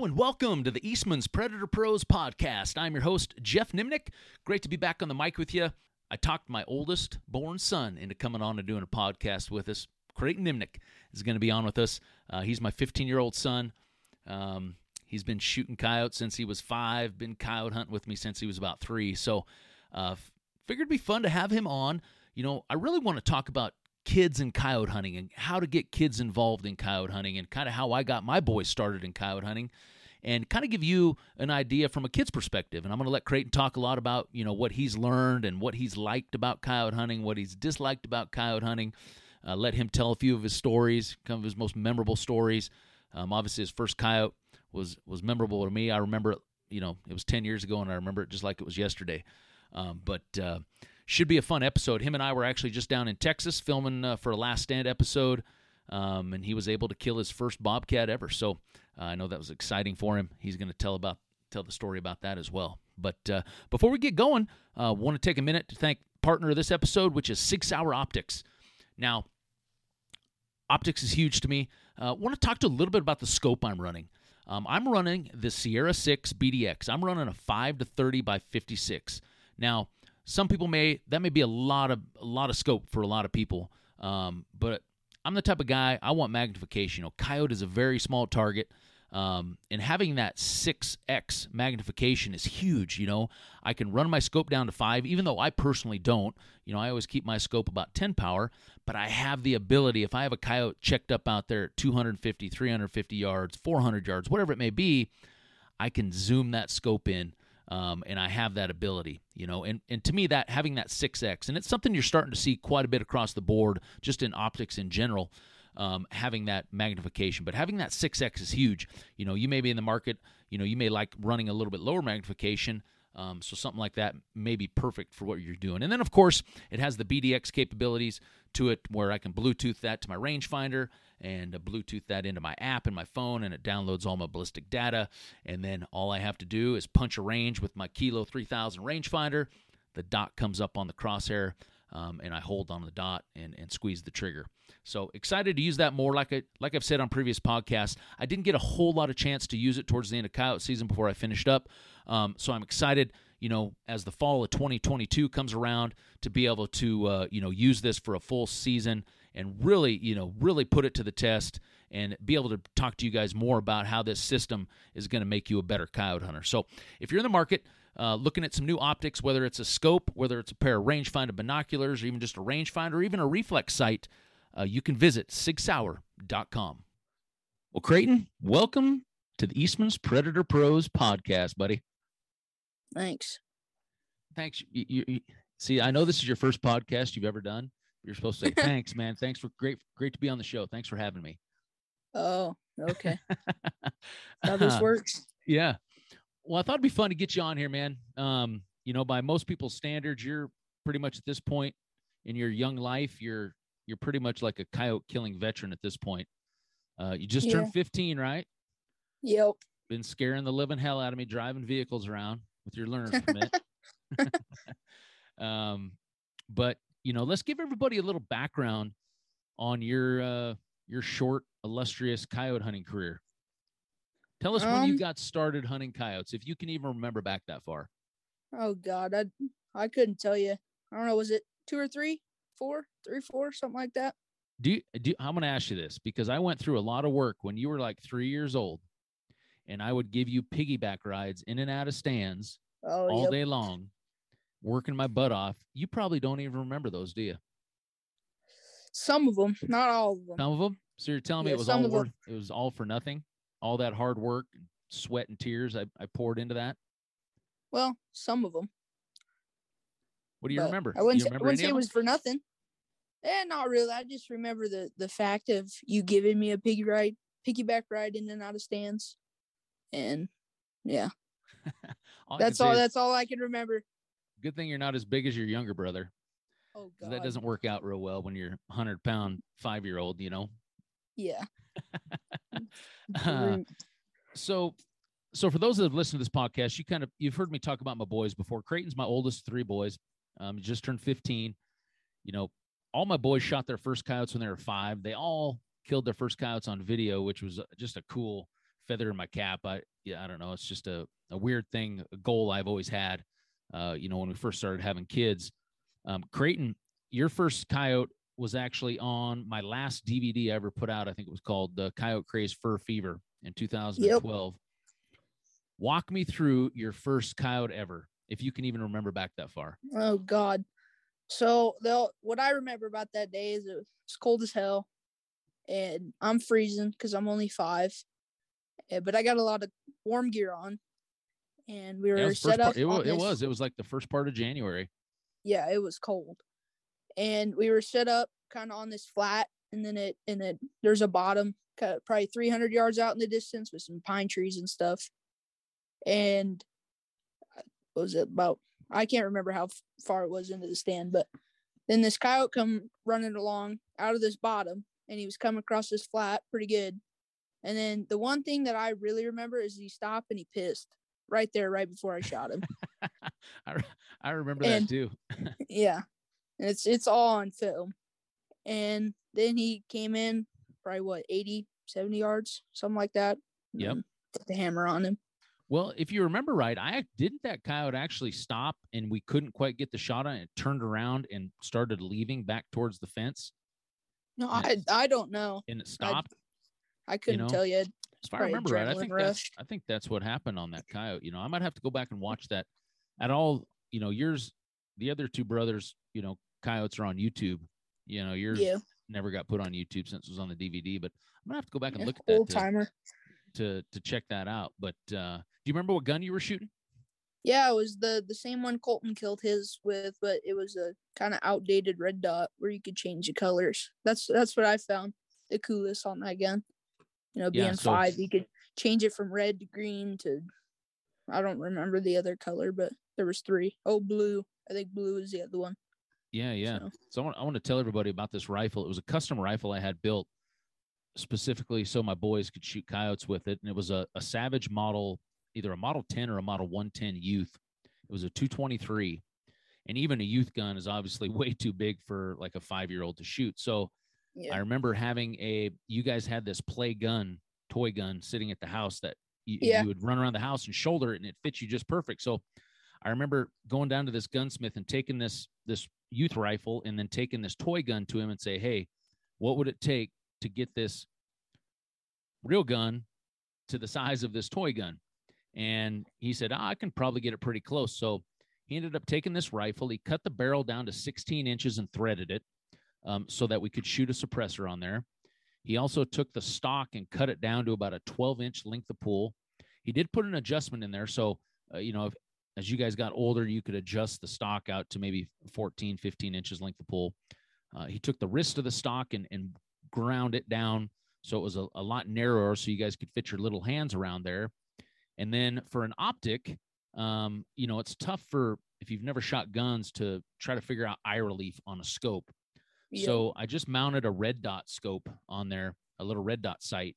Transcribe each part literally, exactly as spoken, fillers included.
Hello and welcome to the Eastman's Predator Pros podcast. I'm your host, Jeff Nemnich. Great to be back on the mic with you. I talked my oldest born son into coming on and doing a podcast with us. Creighton Nemnich is going to be on with us. Uh, he's my fifteen-year-old son. Um, he's been shooting coyotes since he was five, been coyote hunting with me since he was about three. So uh, figured it'd be fun to have him on. You know, I really want to talk about kids and coyote hunting and how to get kids involved in coyote hunting and kind of how I got my boys started in coyote hunting and kind of give you an idea from a kid's perspective. And I'm going to let Creighton talk a lot about, you know, what he's learned and what he's liked about coyote hunting, what he's disliked about coyote hunting. Uh, let him tell a few of his stories, kind of his most memorable stories. Um, obviously his first coyote was, was memorable to me. I remember it, you know, it was ten years ago and I remember it just like it was yesterday. Um, but, uh, Should be a fun episode. Him and I were actually just down in Texas filming uh, for a Last Stand episode, um, and he was able to kill his first bobcat ever. So uh, I know that was exciting for him. He's going to tell about tell the story about that as well. But uh, before we get going, I uh, want to take a minute to thank partner of this episode, which is Sig Sauer Optics. Now, optics is huge to me. I uh, want to talk to a little bit about the scope I'm running. Um, I'm running the Sierra six B D X. I'm running a five to thirty by fifty-six. Now, some people may, that may be a lot of a lot of scope for a lot of people, um, but I'm the type of guy, I want magnification. You know, coyote is a very small target, um, and having that six X magnification is huge. You know, I can run my scope down to five, even though I personally don't. You know, I always keep my scope about ten power, but I have the ability, if I have a coyote checked up out there at two fifty, three fifty yards, four hundred yards, whatever it may be, I can zoom that scope in. Um, and I have that ability, you know, and, and to me that having that six X, and it's something you're starting to see quite a bit across the board, just in optics in general, um, having that magnification, but having that six X is huge. You know, you may be in the market, you know, you may like running a little bit lower magnification. Um, so something like that may be perfect for what you're doing. And then of course it has the B D X capabilities to it where I can Bluetooth that to my rangefinder and Bluetooth that into my app and my phone, and it downloads all my ballistic data. And then all I have to do is punch a range with my Kilo three thousand rangefinder. The dot comes up on the crosshair, um, and I hold on the dot and, and squeeze the trigger. So excited to use that more. Like, I, like I've said on previous podcasts, I didn't get a whole lot of chance to use it towards the end of coyote season before I finished up. Um, so I'm excited, you know, as the fall of twenty twenty-two comes around, to be able to, uh, you know, use this for a full season and really, you know, really put it to the test and be able to talk to you guys more about how this system is going to make you a better coyote hunter. So if you're in the market uh, looking at some new optics, whether it's a scope, whether it's a pair of rangefinder binoculars, or even just a rangefinder, or even a reflex sight, uh, you can visit sig sour dot com. Well, Creighton, welcome to the Eastman's Predator Pros podcast, buddy. Thanks. Thanks. You, you, you, see, I know this is your first podcast you've ever done. You're supposed to say, thanks, man. Thanks for great. Great to be on the show. Thanks for having me. Oh, okay. How this works. Yeah. Well, I thought it'd be fun to get you on here, man. Um, you know, by most people's standards, you're pretty much at this point in your young life, you're, you're pretty much like a coyote killing veteran at this point. Uh, you just yeah. turned fifteen, right? Yep. Been scaring the living hell out of me, driving vehicles around with your learner's permit. um, but, You know, let's give everybody a little background on your uh, your short, illustrious coyote hunting career. Tell us um, when you got started hunting coyotes, if you can even remember back that far. Oh, God, I I couldn't tell you. I don't know. Was it two or three, four, three, four, something like that? Do you, do I'm going to ask you this because I went through a lot of work when you were like three years old, and I would give you piggyback rides in and out of stands oh, all yep. day long. Working my butt off. You probably don't even remember those, do you? Some of them, not all of them. Some of them. So you're telling me yeah, it was all worth, it was all for nothing. All that hard work, sweat, and tears I, I poured into that. Well, some of them. What do you but remember? I wouldn't, you remember I wouldn't say it was for nothing. Eh, not really. I just remember the the fact of you giving me a piggy ride, piggyback ride in and out of stands, and yeah, all that's all. Is- that's all I can remember. Good thing you're not as big as your younger brother. Oh, God. That doesn't work out real well when you're a hundred-pound five-year-old, you know? Yeah. uh, so so for those that have listened to this podcast, you kind of, you've heard me talk about my boys before. Creighton's my oldest three boys. Um, just turned fifteen. You know, all my boys shot their first coyotes when they were five. They all killed their first coyotes on video, which was just a cool feather in my cap. I, yeah, I don't know. It's just a, a weird thing, a goal I've always had. Uh, you know, when we first started having kids, um, Creighton, your first coyote was actually on my last D V D I ever put out. I think it was called the Coyote Craze Fur Fever in two thousand twelve. Yep. Walk me through your first coyote ever, if you can even remember back that far. Oh God. So they'll, what I remember about that day is it was cold as hell and I'm freezing cause I'm only five, but I got a lot of warm gear on. And we were yeah, set up. Part, it, was, it was, it was like the first part of January. Yeah, it was cold. And we were set up kind of on this flat and then it, and it, there's a bottom kind of probably three hundred yards out in the distance with some pine trees and stuff. And what was it about? I can't remember how far it was into the stand, but then this coyote come running along out of this bottom and he was coming across this flat pretty good. And then the one thing that I really remember is he stopped and he pissed. Right there, right before I shot him. I, I remember and, that too. Yeah. And it's, it's all on film. And then he came in probably what, eighty, seventy yards, something like that. Yep. Put the hammer on him. Well, if you remember right, I didn't that coyote actually stop and we couldn't quite get the shot on it. It turned around and started leaving back towards the fence. No, I, I don't know. And it stopped. I, I couldn't you know? tell you. If I remember right, I think, that's, I think that's what happened on that coyote. You know, I might have to go back and watch that at all. You know, yours, the other two brothers, you know, coyotes are on YouTube. You know, yours yeah. never got put on YouTube since it was on the D V D, but I'm going to have to go back and yeah, look at that old timer to, to, to check that out. But uh, do you remember what gun you were shooting? Yeah, it was the, the same one Colton killed his with, but it was a kind of outdated red dot where you could change the colors. That's, that's what I found the coolest on that gun. You know, being yeah, so five, you could change it from red to green to, I don't remember the other color, but there was three. Oh, blue. I think blue is the other one. Yeah, yeah. So, so I, want, I want to tell everybody about this rifle. It was a custom rifle I had built specifically so my boys could shoot coyotes with it. And it was a, a Savage model, either a Model ten or a Model one ten Youth. It was a two twenty-three. And even a youth gun is obviously way too big for like a five-year-old to shoot. So yeah. I remember having a, you guys had this play gun, toy gun sitting at the house that you, yeah. you would run around the house and shoulder it and it fits you just perfect. So I remember going down to this gunsmith and taking this, this youth rifle and then taking this toy gun to him and say, hey, what would it take to get this real gun to the size of this toy gun? And he said, oh, I can probably get it pretty close. So he ended up taking this rifle. He cut the barrel down to sixteen inches and threaded it. Um, so that we could shoot a suppressor on there. He also took the stock and cut it down to about a twelve inch length of pull. He did put an adjustment in there. So, uh, you know, if, as you guys got older, you could adjust the stock out to maybe fourteen, fifteen inches length of pull. Uh, he took the wrist of the stock and, and ground it down. So it was a, a lot narrower. So you guys could fit your little hands around there. And then for an optic, um, you know, it's tough for, if you've never shot guns, to try to figure out eye relief on a scope. So I just mounted a red dot scope on there, a little red dot sight.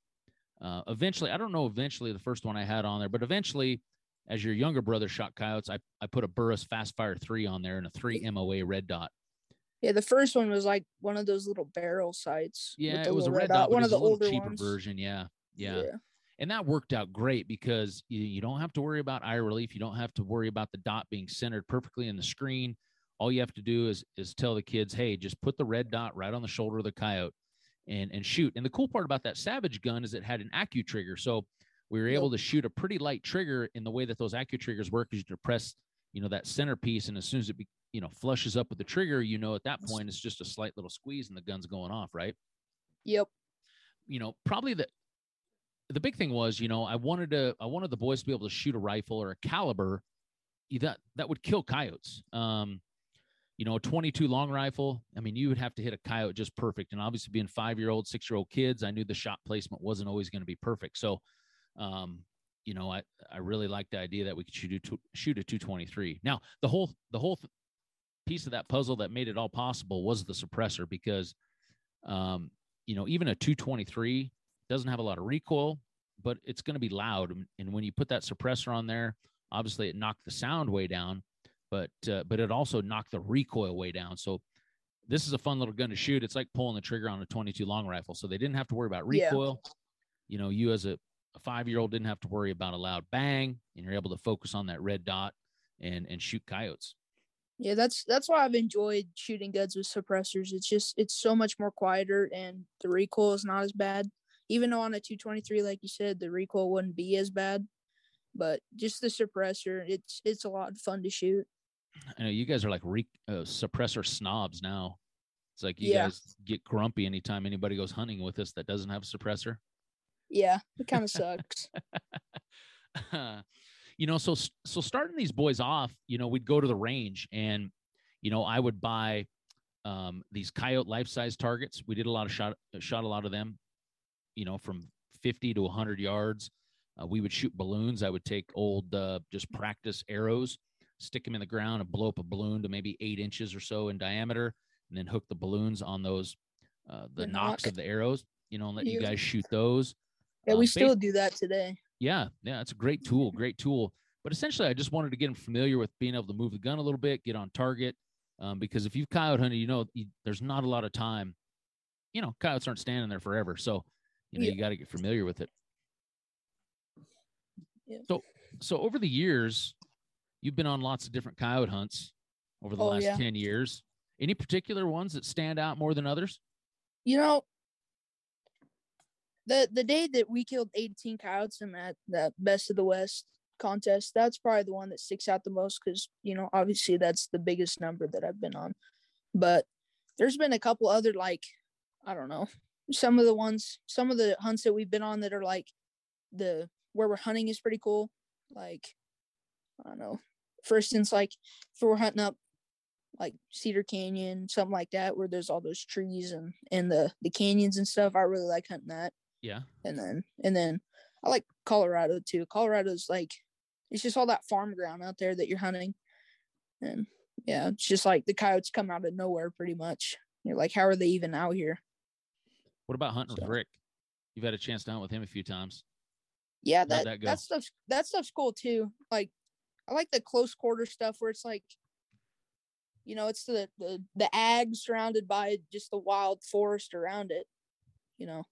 Uh, eventually, I don't know, eventually the first one I had on there, but eventually as your younger brother shot coyotes, I, I put a Burris Fastfire three on there and a three M O A red dot. Yeah. The first one was like one of those little barrel sights. Yeah. It was a red dot, one of the older cheaper version. Yeah, yeah. Yeah. And that worked out great because you, you don't have to worry about eye relief. You don't have to worry about the dot being centered perfectly in the screen. All you have to do is, is tell the kids, hey, just put the red dot right on the shoulder of the coyote and, and shoot. And the cool part about that Savage gun is it had an Accu trigger. So we were able to shoot a pretty light trigger. In the way that those Accu triggers work is you depress, you know, that centerpiece. And as soon as it, be, you know, flushes up with the trigger, you know, at that point, it's just a slight little squeeze and the gun's going off, right? Yep. You know, probably the, the big thing was, you know, I wanted to, I wanted the boys to be able to shoot a rifle or a caliber that, that would kill coyotes. Um, You know, a twenty-two long rifle, I mean, you would have to hit a coyote just perfect. And obviously being five-year-old, six-year-old kids, I knew the shot placement wasn't always going to be perfect. So, um, you know, I, I really liked the idea that we could shoot a, shoot a two twenty-three. Now, the whole the whole th- piece of that puzzle that made it all possible was the suppressor because, um, you know, even a two twenty-three doesn't have a lot of recoil, but it's going to be loud. And when you put that suppressor on there, obviously it knocked the sound way down. But uh, but it also knocked the recoil way down. So this is a fun little gun to shoot. It's like pulling the trigger on a twenty-two long rifle. So they didn't have to worry about recoil. Yeah. You know, you as a a five-year-old didn't have to worry about a loud bang, and you're able to focus on that red dot and and shoot coyotes. Yeah, that's that's why I've enjoyed shooting guns with suppressors. It's just it's so much more quieter, and the recoil is not as bad. Even though on a two twenty-three, like you said, the recoil wouldn't be as bad, but just the suppressor, it's it's a lot of fun to shoot. I know you guys are like re- uh, suppressor snobs now. It's like you yeah. guys get grumpy anytime anybody goes hunting with us that doesn't have a suppressor. Yeah, it kind of sucks. uh, you know, so so starting these boys off, you know, we'd go to the range and, you know, I would buy um, these coyote life-size targets. We did a lot of shot, shot a lot of them, you know, from fifty to one hundred yards. Uh, we would shoot balloons. I would take old uh, just practice arrows, stick them in the ground and blow up a balloon to maybe eight inches or so in diameter, and then hook the balloons on those, uh, the, the nocks knock. of the arrows, you know, and let yeah. you guys shoot those. Yeah, um, we still do that today. Yeah, yeah, it's a great tool, great tool. But essentially, I just wanted to get them familiar with being able to move the gun a little bit, get on target, um, because if you've coyote hunted, you know, you, there's not a lot of time. You know, coyotes aren't standing there forever, so you know yeah. you got to get familiar with it. Yeah. So, so over the years, you've been on lots of different coyote hunts over the oh, last yeah. ten years. Any particular ones that stand out more than others? You know, the the day that we killed eighteen coyotes in that, that Best of the West contest, that's probably the one that sticks out the most because, you know, obviously that's the biggest number that I've been on. But there's been a couple other, like, I don't know, some of the ones, some of the hunts that we've been on that are like the, where we're hunting is pretty cool. Like, I don't know, for instance, like if we're hunting up like Cedar Canyon, something like that, where there's all those trees and, and the, the canyons and stuff. I really like hunting that. Yeah. And then, and then I like Colorado too. Colorado's like, it's just all that farm ground out there that you're hunting. And yeah, it's just like the coyotes come out of nowhere pretty much. You're like, how are they even out here? What about hunting so. with Rick? You've had a chance to hunt with him a few times. Yeah. That, that, that stuff's, that stuff's cool too. Like, I like the close quarter stuff where it's like, you know, it's the, the, the ag surrounded by just the wild forest around it. You know,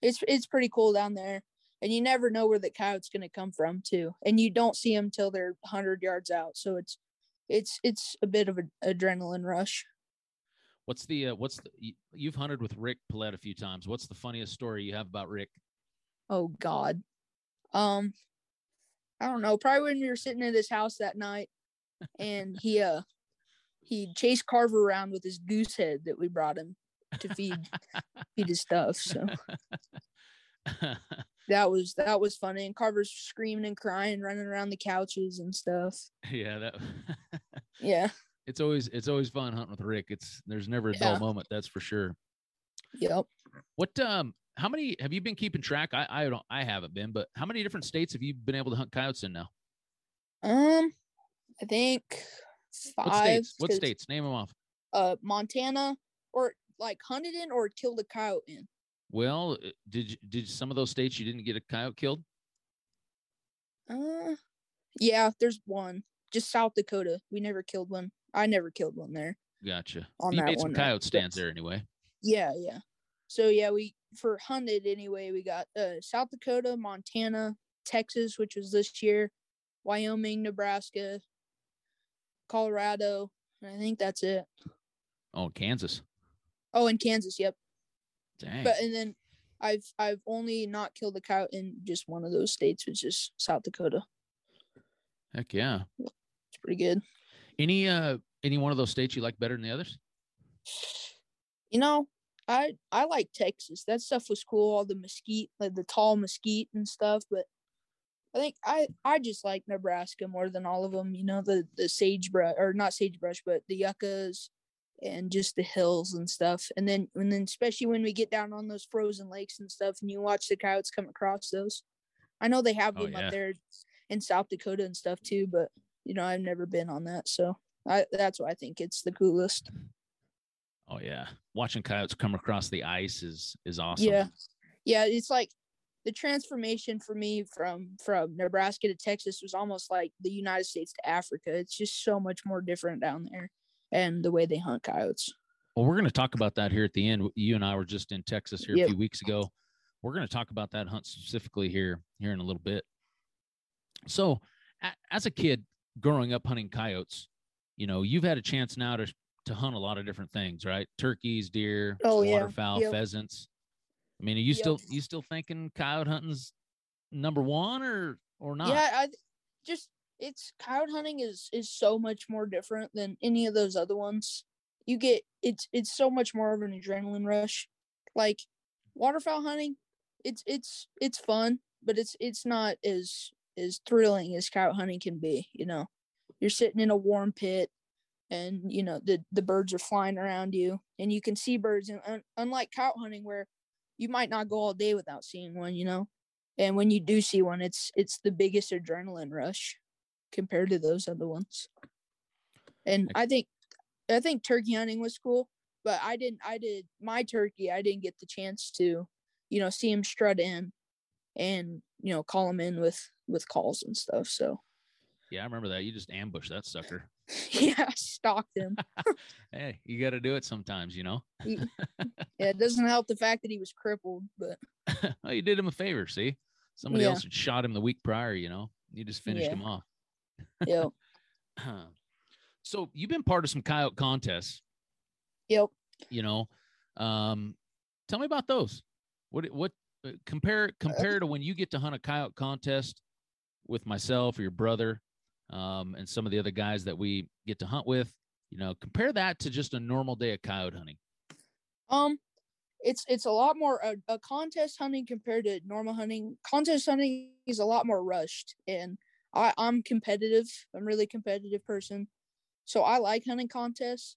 it's it's pretty cool down there. And you never know where the coyote's going to come from, too. And you don't see them till they're one hundred yards out. So it's it's it's a bit of an adrenaline rush. What's the uh, what's the, you've hunted with Rick Pallette a few times. What's the funniest story you have about Rick? Oh, God. Um, I don't know. Probably when we were sitting at his house that night and he uh. he chased Carver around with his goose head that we brought him to feed, feed his stuff. So that was, that was funny. And Carver's screaming and crying, running around the couches and stuff. Yeah. That, yeah. It's always, it's always fun hunting with Rick. It's, there's never a dull yeah. moment. That's for sure. Yep. What, um, how many, have you been keeping track? I, I don't, I haven't been, but how many different states have you been able to hunt coyotes in now? Um, I think Five. What states? What states? Name them off. Uh, Montana, or like hunted in or killed a coyote in. Well, did you, did some of those states you didn't get a coyote killed? Uh, yeah, there's one. Just South Dakota. We never killed one. I never killed one there. Gotcha. On you that made some one coyote stands there anyway. Yeah, yeah. So yeah, we for hunted anyway. We got uh, South Dakota, Montana, Texas, which was this year, Wyoming, Nebraska, Colorado, and I think that's it. Oh, Kansas. Oh, in Kansas, yep. Dang. But and then I've I've only not killed a cow in just one of those states, which is South Dakota. Heck yeah. It's pretty good. Any uh any one of those states you like better than the others? You know, I I like Texas. That stuff was cool, all the mesquite, like the tall mesquite and stuff, but I think I, I just like Nebraska more than all of them, you know, the, the sagebrush or not sagebrush, but the yuccas and just the hills and stuff. And then, and then especially when we get down on those frozen lakes and stuff and you watch the coyotes come across those, I know they have them oh, yeah. up there in South Dakota and stuff too, but you know, I've never been on that. So I, that's why I think it's the coolest. Oh yeah. Watching coyotes come across the ice is, is awesome. Yeah. Yeah. It's like, the transformation for me from, from Nebraska to Texas was almost like the United States to Africa. It's just so much more different down there and the way they hunt coyotes. Well, we're going to talk about that here at the end. You and I were just in Texas here yep. a few weeks ago. We're going to talk about that hunt specifically here, here in a little bit. So a as a kid growing up hunting coyotes, you know, you've had a chance now to, to hunt a lot of different things, right? Turkeys, deer, oh, waterfowl, yeah. Yep. Pheasants. I mean, are you yep. still, you still thinking coyote hunting's number one or, or not? Yeah. I just, it's coyote hunting is, is so much more different than any of those other ones. You get, it's, it's so much more of an adrenaline rush. Like waterfowl hunting, it's, it's, it's fun, but it's, it's not as, as thrilling as coyote hunting can be. You know, you're sitting in a warm pit and, you know, the, the birds are flying around you and you can see birds. And un unlike coyote hunting where you might not go all day without seeing one, you know, and when you do see one, it's, it's the biggest adrenaline rush compared to those other ones. And I think, I think turkey hunting was cool, but I didn't, I did my turkey. I didn't get the chance to, you know, see him strut in and, you know, call him in with, with calls and stuff. So. Yeah, I remember that. You just ambushed that sucker. Yeah, stalked him. Hey, you got to do it sometimes, you know? Yeah, it doesn't help the fact that he was crippled, but. Well, you did him a favor, see? Somebody yeah. else had shot him the week prior, you know? You just finished yeah. him off. Yep. So you've been part of some coyote contests. Yep. You know, um, tell me about those. What, what, uh, compare, compare uh, to when you get to hunt a coyote contest with myself or your brother. Um, and some of the other guys that we get to hunt with, you know, compare that to just a normal day of coyote hunting. Um, it's, it's a lot more, a, a contest hunting compared to normal hunting. Contest hunting is a lot more rushed, and I I'm competitive. I'm a really competitive person. So I like hunting contests,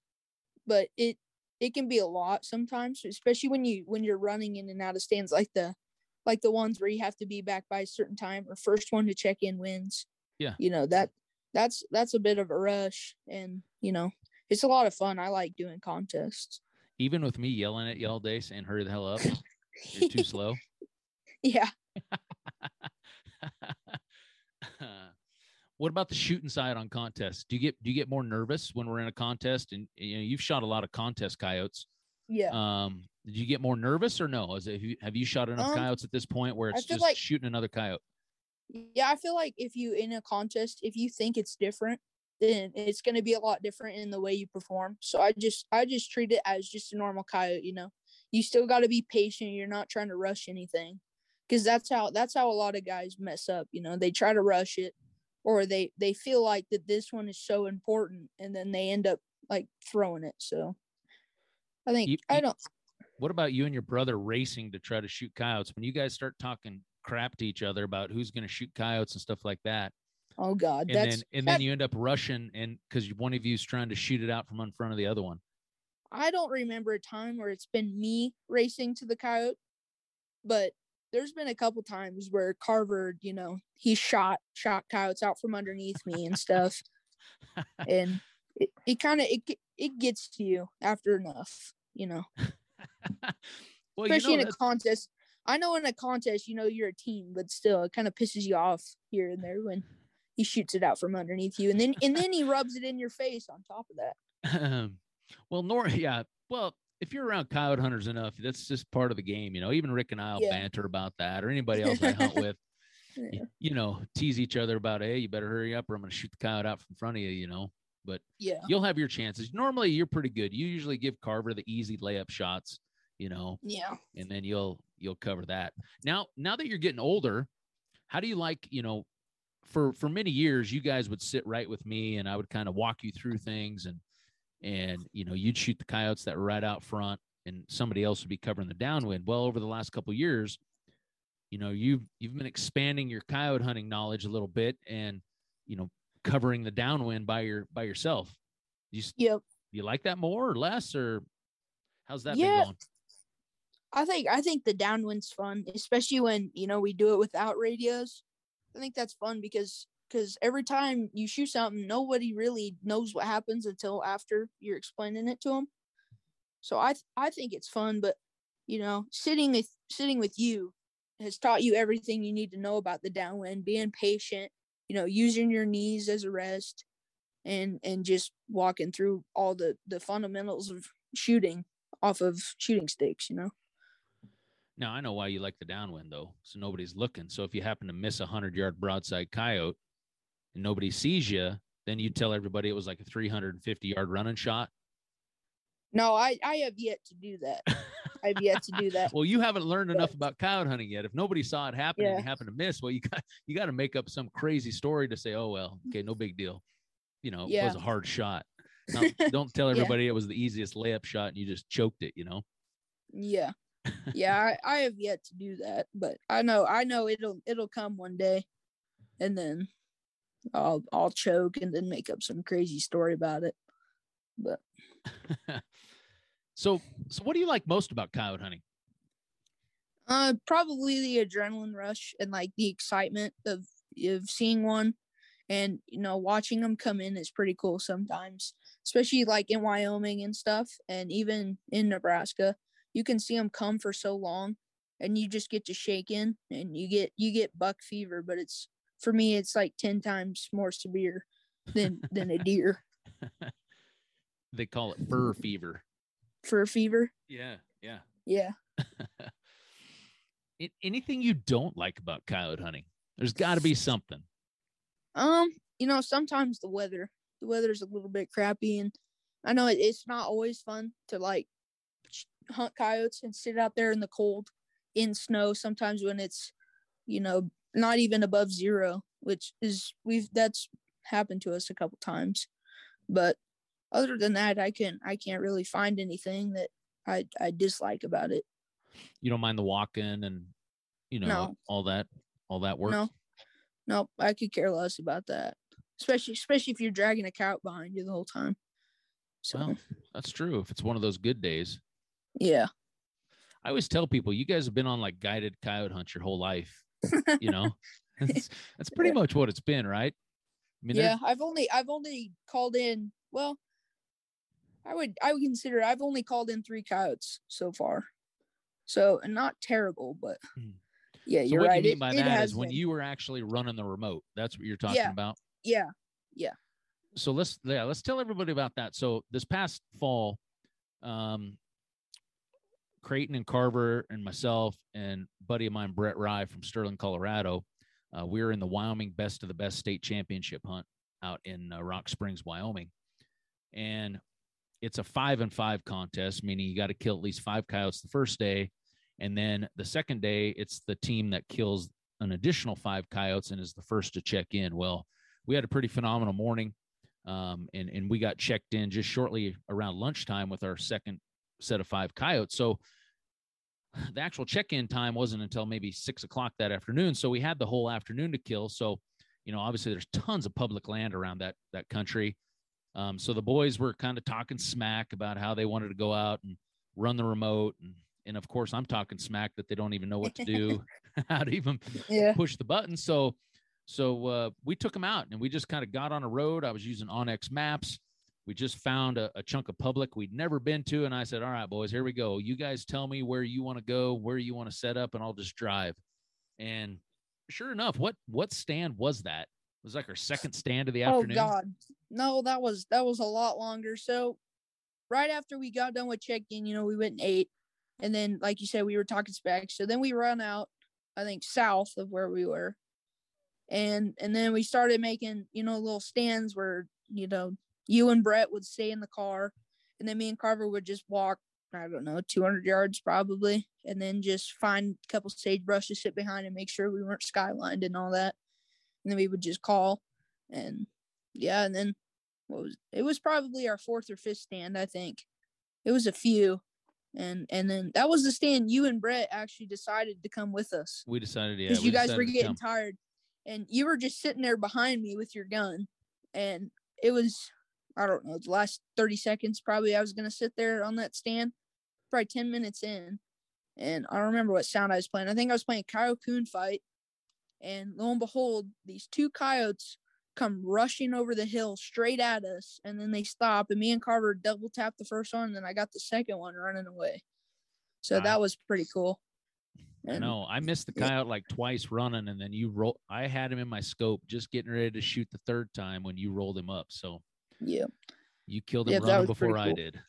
but it, it can be a lot sometimes, especially when you, when you're running in and out of stands, like the, like the ones where you have to be back by a certain time or first one to check in wins. Yeah. You know, that, That's that's a bit of a rush, and you know it's a lot of fun. I like doing contests. Even with me yelling at you all day, saying "Hurry the hell up! You're too slow." Yeah. What about the shooting side on contests? Do you get do you get more nervous when we're in a contest? And you know you've shot a lot of contest coyotes. Yeah. Um, did you get more nervous or no? Is it, have you shot enough um, coyotes at this point where it's just like shooting another coyote? Yeah, I feel like if you in a contest, if you think it's different, then it's going to be a lot different in the way you perform. So I just I just treat it as just a normal coyote, you know. You still got to be patient. You're not trying to rush anything, because that's how that's how a lot of guys mess up. You know, they try to rush it, or they they feel like that this one is so important, and then they end up like throwing it. So I think you, I don't. What about you and your brother racing to try to shoot coyotes? When you guys start talking crap to each other about who's going to shoot coyotes and stuff like that. Oh God. And that's, then, and that, then you end up rushing, and cause one of you's trying to shoot it out from in front of the other one. I don't remember a time where it's been me racing to the coyote, but there's been a couple times where Carver, you know, he shot, shot coyotes out from underneath me and stuff. And it, it kind of, it, it gets to you after enough, you know, well, especially you know, in a contest. I know in a contest, you know, you're a team, but still it kind of pisses you off here and there when he shoots it out from underneath you. And then, and then he rubs it in your face on top of that. Um, well, nor, yeah. Well, if you're around coyote hunters enough, that's just part of the game. You know, even Rick and I will yeah. banter about that, or anybody else I hunt with, yeah. you, you know, tease each other about, hey, you better hurry up or I'm going to shoot the coyote out from front of you, you know, but yeah, you'll have your chances. Normally you're pretty good. You usually give Carver the easy layup shots, you know? Yeah. And then you'll, you'll cover that. Now, now that you're getting older, how do you like, you know, for, for many years, you guys would sit right with me and I would kind of walk you through things, and, and, you know, you'd shoot the coyotes that were right out front and somebody else would be covering the downwind. Well, over the last couple of years, you know, you've, you've been expanding your coyote hunting knowledge a little bit and, you know, covering the downwind by your, by yourself. You, yep. you like that more or less, or how's that yeah. been going? I think I think the downwind's fun, especially when, you know, we do it without radios. I think that's fun because because every time you shoot something, nobody really knows what happens until after you're explaining it to them. So I th I think it's fun, but you know, sitting with sitting with you has taught you everything you need to know about the downwind, being patient, you know, using your knees as a rest, and and just walking through all the the fundamentals of shooting off of shooting sticks, you know. Now, I know why you like the downwind, though, so nobody's looking. So if you happen to miss a hundred-yard broadside coyote and nobody sees you, then you tell everybody it was like a three hundred fifty-yard running shot? No, I, I have yet to do that. I've yet to do that. Well, you haven't learned but... enough about coyote hunting yet. If nobody saw it happen yeah. and you happen to miss, well, you got you got to make up some crazy story to say, oh, well, okay, no big deal. You know, yeah. it was a hard shot. Now, don't tell everybody yeah. it was the easiest layup shot and you just choked it, you know? Yeah. yeah, I, I have yet to do that, but I know I know it'll it'll come one day, and then I'll I'll choke and then make up some crazy story about it. But so so, what do you like most about coyote hunting? Uh, probably the adrenaline rush and like the excitement of of seeing one, and you know watching them come in is pretty cool sometimes, especially like in Wyoming and stuff, and even in Nebraska. You can see them come for so long and you just get to shake in and you get, you get buck fever, but it's, for me, it's like ten times more severe than, than a deer. They call it fur fever. Fur fever. Yeah. Yeah. Yeah. it, anything you don't like about coyote hunting? There's gotta be something. Um, you know, sometimes the weather, the weather's a little bit crappy, and I know it, it's not always fun to like, hunt coyotes and sit out there in the cold in snow sometimes when it's you know not even above zero, which is we've that's happened to us a couple times. But other than that, I can I can't really find anything that I I dislike about it. You don't mind the walking and you know no. all that all that work? No, nope. I could care less about that, especially especially if you're dragging a coyote behind you the whole time. So well, that's true. If it's one of those good days. Yeah. I always tell people, you guys have been on like guided coyote hunts your whole life, you know, that's, that's pretty yeah. much what it's been. Right. I mean, yeah, I've only, I've only called in, well, I would, I would consider I've only called in three coyotes so far. So and not terrible, but yeah, so you're what right. What you mean by it, that it is been. When you were actually running the remote, that's what you're talking yeah. about. Yeah. Yeah. So let's, yeah, let's tell everybody about that. So this past fall, um, Creighton and Carver and myself and buddy of mine, Brett Rye from Sterling, Colorado. Uh, we were in the Wyoming Best of the Best state championship hunt out in uh, Rock Springs, Wyoming. And it's a five and five contest, meaning you got to kill at least five coyotes the first day. And then the second day, it's the team that kills an additional five coyotes and is the first to check in. Well, we had a pretty phenomenal morning. Um, and, and we got checked in just shortly around lunchtime with our second set of five coyotes. So the actual check-in time wasn't until maybe six o'clock that afternoon. So we had the whole afternoon to kill. So, you know, obviously there's tons of public land around that, that country. Um, so the boys were kind of talking smack about how they wanted to go out and run the remote. And, and of course I'm talking smack that they don't even know what to do, how to even yeah. push the button. So, so uh, we took them out and we just kind of got on a road. I was using Onyx maps. We just found a, a chunk of public we'd never been to. And I said, all right, boys, here we go. You guys tell me where you want to go, where you want to set up, and I'll just drive. And sure enough, what, what stand was that? It was like our second stand of the afternoon. Oh God. No, that was, that was a lot longer. So right after we got done with check-in, you know, we went and ate. And then, like you said, we were talking spec. So then we run out, I think, south of where we were. And, and then we started making, you know, little stands where, you know, you and Brett would stay in the car, and then me and Carver would just walk, I don't know, two hundred yards probably, and then just find a couple sagebrush to sit behind and make sure we weren't skylined and all that. And then we would just call, and yeah, and then what was it was probably our fourth or fifth stand, I think. It was a few, and and then that was the stand you and Brett actually decided to come with us. We decided, yeah. Because you guys were getting tired, and you were just sitting there behind me with your gun, and it was... I don't know, the last thirty seconds probably I was going to sit there on that stand, probably ten minutes in. And I don't remember what sound I was playing. I think I was playing Coyote Coon Fight. And lo and behold, these two coyotes come rushing over the hill straight at us. And then they stop. And me and Carver double tapped the first one. And then I got the second one running away. So wow. That was pretty cool. And, I know. I missed the coyote yeah. like twice running. And then you roll. I had him in my scope just getting ready to shoot the third time when you rolled him up. So. Yeah, you killed him yeah, running before cool. I did.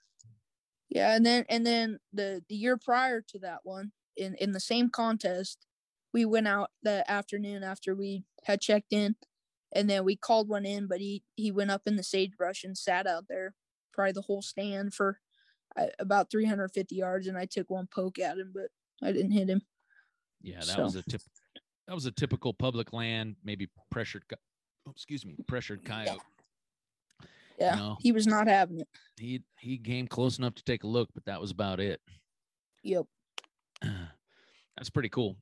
Yeah, and then and then the the year prior to that one, in, in the same contest, we went out that afternoon after we had checked in, and then we called one in, but he, he went up in the sagebrush and sat out there probably the whole stand for uh, about three hundred fifty yards, and I took one poke at him, but I didn't hit him. Yeah, that so. was a tip. That was a typical public land, maybe pressured, oh, excuse me, pressured coyote. Yeah, yeah. You know, he was not having it. He he came close enough to take a look, but that was about it. Yep. That's pretty cool.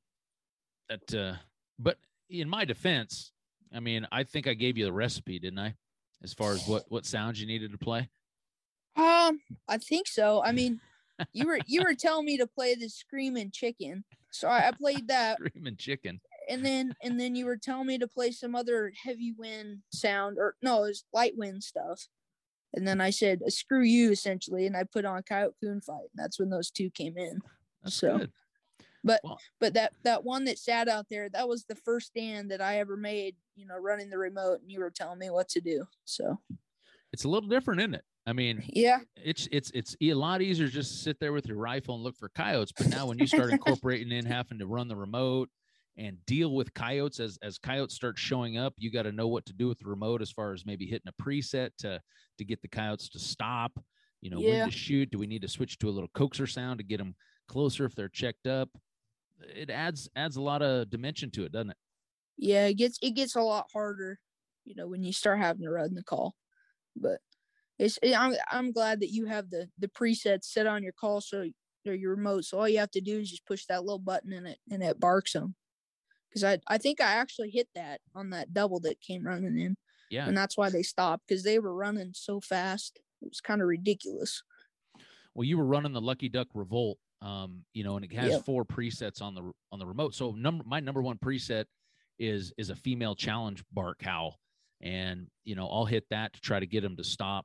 That, uh, but in my defense, I mean, I think I gave you the recipe, didn't I? As far as what what sounds you needed to play. Um, I think so. I mean, you were you were telling me to play the screaming chicken, so I, I played that screaming chicken. And then and then you were telling me to play some other heavy wind sound, or no, it was light wind stuff. And then I said, "Screw you," essentially, and I put on Coyote Coon Fight, and that's when those two came in. That's so good. But well, but that, that one that sat out there, that was the first stand that I ever made, you know, running the remote, and you were telling me what to do. So it's a little different, isn't it? I mean, yeah, it's it's it's a lot easier just to sit there with your rifle and look for coyotes. But now when you start incorporating in having to run the remote and deal with coyotes as as coyotes start showing up, you got to know what to do with the remote as far as maybe hitting a preset to to get the coyotes to stop, you know, yeah. when to shoot. Do we need to switch to a little coaxer sound to get them closer if they're checked up? It adds adds a lot of dimension to it, doesn't it? Yeah, it gets it gets a lot harder, you know, when you start having to run the call. But it's it, I'm I'm glad that you have the the presets set on your call, so or your remote. So all you have to do is just push that little button and it and it barks them. Because I I think I actually hit that on that double that came running in. Yeah, and that's why they stopped, because they were running so fast. It was kind of ridiculous. Well, you were running the Lucky Duck Revolt. Um, you know, and it has yep. four presets on the, on the remote. So number, my number one preset is, is a female challenge bark howl. And, you know, I'll hit that to try to get them to stop.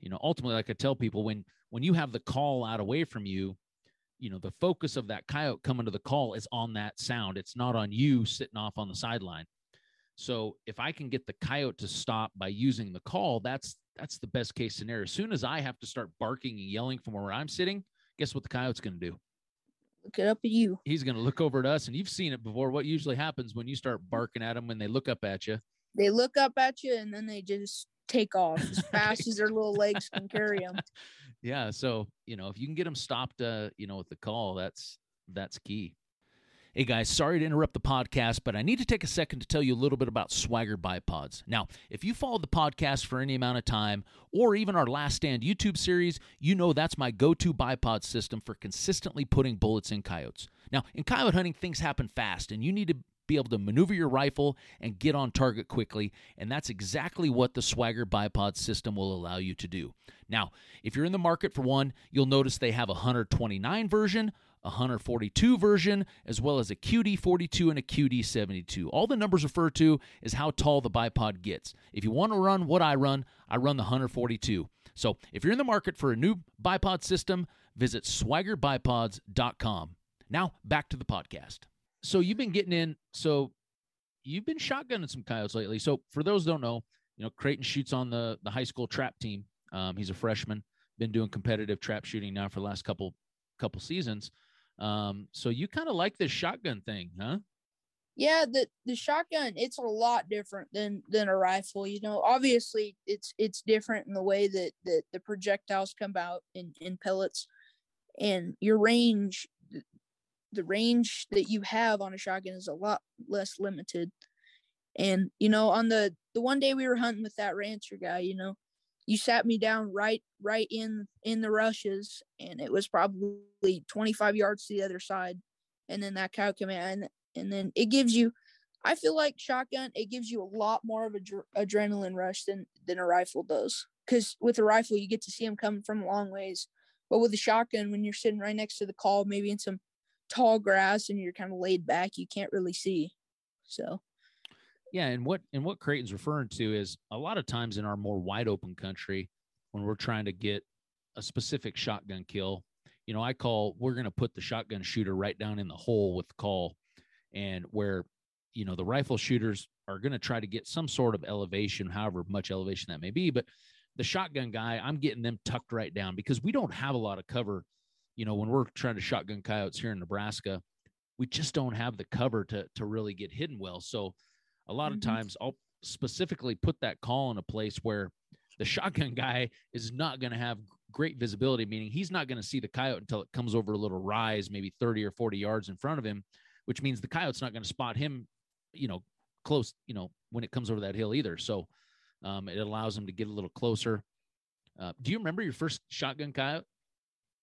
You know, ultimately, like I tell people, when, when you have the call out away from you, you know, the focus of that coyote coming to the call is on that sound. It's not on you sitting off on the sideline. So if I can get the coyote to stop by using the call, that's, that's the best case scenario. As soon as I have to start barking and yelling from where I'm sitting, guess what the coyote's going to do? Look up at you. He's going to look over at us, and you've seen it before. What usually happens when you start barking at them, when they look up at you? They look up at you, and then they just take off as fast as their little legs can carry them. Yeah, so, you know, if you can get them stopped, uh, you know, with the call, that's that's key. Hey, guys, sorry to interrupt the podcast, but I need to take a second to tell you a little bit about Swagger bipods. Now, if you followed the podcast for any amount of time, or even our Last Stand YouTube series, you know that's my go-to bipod system for consistently putting bullets in coyotes. Now, in coyote hunting, things happen fast, and you need to be able to maneuver your rifle and get on target quickly, and that's exactly what the Swagger bipod system will allow you to do. Now, if you're in the market for one, you'll notice they have a one twenty-nine version, a one forty-two version, as well as a Q D forty-two and a Q D seventy-two. All the numbers refer to is how tall the bipod gets. If you want to run what I run, I run the one forty-two. So if you're in the market for a new bipod system, visit swagger bipods dot com. Now back to the podcast. So you've been getting in, so you've been shotgunning some coyotes lately. So for those who don't know, you know, Creighton shoots on the, the high school trap team. Um, he's a freshman, been doing competitive trap shooting now for the last couple couple seasons. Um, so you kind of like this shotgun thing, huh? Yeah, the, the shotgun, it's a lot different than, than a rifle. You know, obviously it's, it's different in the way that, that the projectiles come out in, in pellets, and your range, the range that you have on a shotgun is a lot less limited. And, you know, on the, the one day we were hunting with that rancher guy, you know, you sat me down right, right in, in the rushes, and it was probably twenty-five yards to the other side. And then that cow came in, and then it gives you, I feel like shotgun, it gives you a lot more of an dr- adrenaline rush than, than a rifle does. Cause with a rifle, you get to see them coming from a long ways, but with a shotgun, when you're sitting right next to the call, maybe in some tall grass and you're kind of laid back, you can't really see. So. Yeah, and what and what Creighton's referring to is a lot of times in our more wide open country, when we're trying to get a specific shotgun kill, you know, I call, we're going to put the shotgun shooter right down in the hole with the call, and where, you know, the rifle shooters are going to try to get some sort of elevation, however much elevation that may be, but the shotgun guy, I'm getting them tucked right down because we don't have a lot of cover you know, when we're trying to shotgun coyotes here in Nebraska, we just don't have the cover to to really get hidden well. So a lot mm-hmm. of times I'll specifically put that call in a place where the shotgun guy is not going to have great visibility, meaning he's not going to see the coyote until it comes over a little rise, maybe thirty or forty yards in front of him, which means the coyote's not going to spot him, you know, close, you know, when it comes over that hill either. So um, it allows him to get a little closer. Uh, do you remember your first shotgun coyote?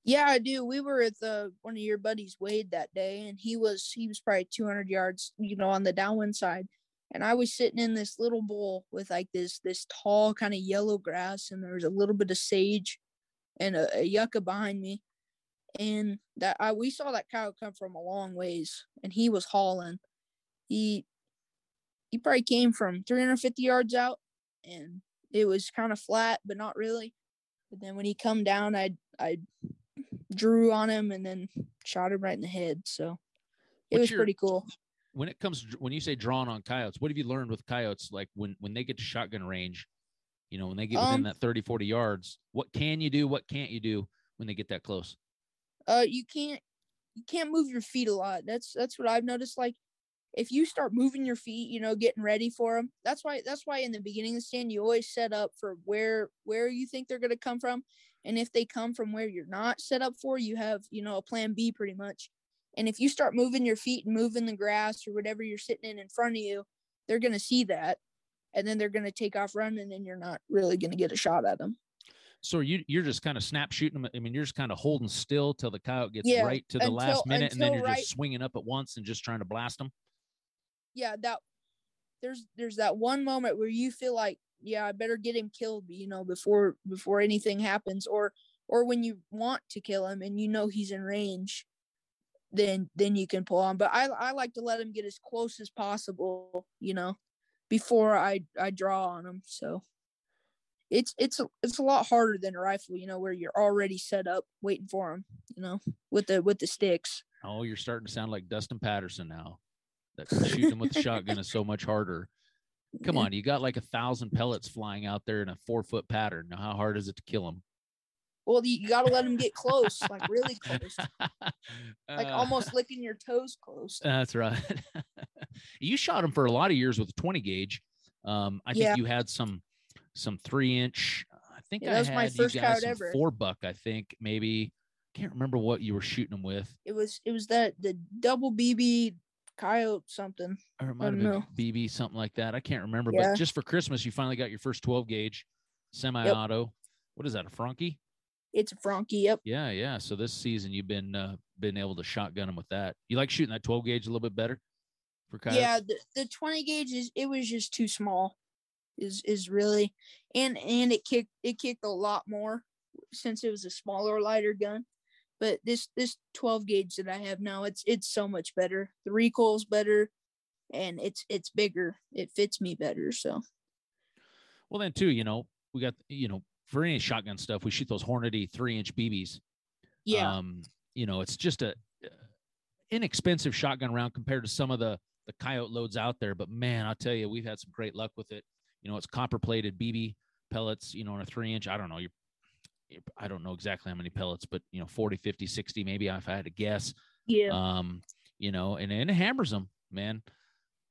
Yeah, I do. We were at the, one of your buddies, Wade, that day, and he was, he was probably two hundred yards, you know, on the downwind side. And I was sitting in this little bowl with like this, this tall kind of yellow grass, and there was a little bit of sage and a, a yucca behind me. And that I, we saw that coyote come from a long ways, and he was hauling. He, he probably came from three hundred fifty yards out, and it was kind of flat, but not really. But then when he come down, I, I drew on him and then shot him right in the head. So it What's was your- pretty cool. When it comes to, when you say drawn on coyotes, what have you learned with coyotes? Like when, when they get to shotgun range, you know, when they get within um, that thirty, forty yards, what can you do? What can't you do when they get that close? Uh, you can't, you can't move your feet a lot. That's, that's what I've noticed. Like if you start moving your feet, you know, getting ready for them, that's why, that's why in the beginning of the stand, you always set up for where, where you think they're going to come from. And if they come from where you're not set up for, you have, you know, a plan B pretty much. And if you start moving your feet and moving the grass or whatever you're sitting in in front of you, they're going to see that, and then they're going to take off running, and you're not really going to get a shot at them. So you, you're just kind of snap shooting them. I mean, you're just kind of holding still till the coyote gets yeah, right to the until, last minute, and then you're right, just swinging up at once and just trying to blast them. Yeah, that there's there's that one moment where you feel like, yeah, I better get him killed, you know, before before anything happens, or or when you want to kill him and you know he's in range. Then, then you can pull on, but I, I like to let him get as close as possible, you know, before I, I draw on him. So it's, it's, a, it's a lot harder than a rifle, you know, where you're already set up waiting for him, you know, with the, with the sticks. Oh, you're starting to sound like Dustin Patterson now. That shooting him with the shotgun is so much harder. Come on. You got like a thousand pellets flying out there in a four foot pattern. Now, how hard is it to kill him? Well, you got to let them get close, like really close, like almost licking your toes close. That's right. You shot them for a lot of years with twenty gauge. Um, I yeah. think you had some, some three inch. I think yeah, I that was had my first coyote ever. Four buck, I think maybe. Can't remember what you were shooting them with. It was it was that the double B B coyote something. Or it might have been B B something like that. I can't remember. Yeah. But just for Christmas, you finally got your first twelve gauge semi-auto. Yep. What is that? A Fronky? It's a Fronky, yep. Yeah, yeah. So this season you've been uh, been able to shotgun them with that. You like shooting that twelve gauge a little bit better for coyotes? Yeah, the, the twenty gauge is it was just too small. Is is really, and and it kicked it kicked a lot more since it was a smaller, lighter gun. But this this twelve gauge that I have now, it's it's so much better. The recoil's better, and it's it's bigger. It fits me better. So, well then too, you know, we got you know. for any shotgun stuff, we shoot those Hornady three inch B Bs. Yeah. Um, you know, it's just a inexpensive shotgun round compared to some of the, the coyote loads out there, but man, I'll tell you, we've had some great luck with it. You know, it's copper plated B B pellets, you know, in a three inch, I don't know. You're, you're, I don't know exactly how many pellets, but you know, forty, fifty, sixty, maybe if I had to guess. Yeah. Um, you know, and, and it hammers them, man.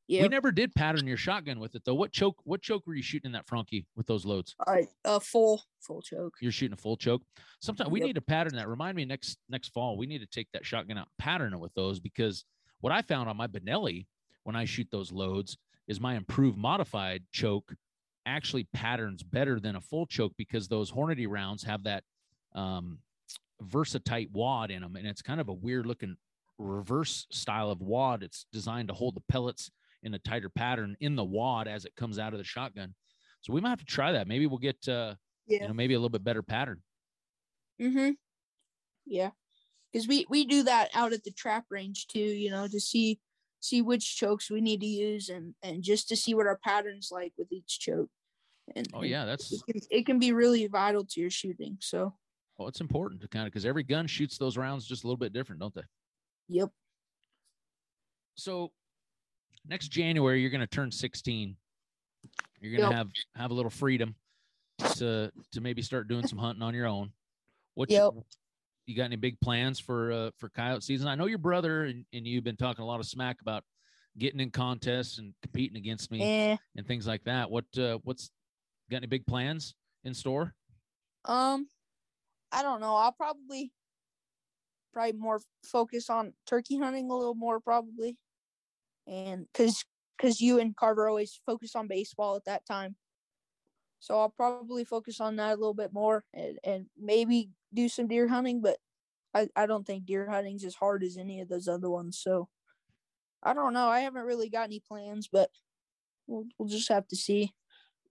Yep. We never did pattern your shotgun with it though. What choke, what choke were you shooting in that Fronky with those loads? All right. A full, full choke. You're shooting a full choke. Sometimes we yep. need to pattern that. Remind me next, next fall, we need to take that shotgun out and pattern it with those, because what I found on my Benelli when I shoot those loads is my improved modified choke actually patterns better than a full choke, because those Hornady rounds have that um, Versatite wad in them. And it's kind of a weird looking reverse style of wad. It's designed to hold the pellets in a tighter pattern in the wad as it comes out of the shotgun. So we might have to try that. Maybe we'll get, uh, yeah. you know, maybe a little bit better pattern. Mm-hmm. Yeah. Cause we, we do that out at the trap range too, you know, to see, see which chokes we need to use and, and just to see what our pattern's like with each choke. And oh yeah, that's, it can, it can be really vital to your shooting. So, well, it's important to kind of, cause every gun shoots those rounds just a little bit different, don't they? Yep. So, next January, you're going to turn sixteen. You're going to yep. have, have a little freedom to, to maybe start doing some hunting on your own. What's, yep. your, you got any big plans for uh, for coyote season? I know your brother and, and you've been talking a lot of smack about getting in contests and competing against me eh. and things like that. What uh, what's got any big plans in store? Um, I don't know. I'll probably probably more focus on turkey hunting a little more probably, and because because you and Carver always focus on baseball at that time. So I'll probably focus on that a little bit more and, and maybe do some deer hunting, but I, I don't think deer hunting's as hard as any of those other ones. So I don't know. I haven't really got any plans, but we'll we'll just have to see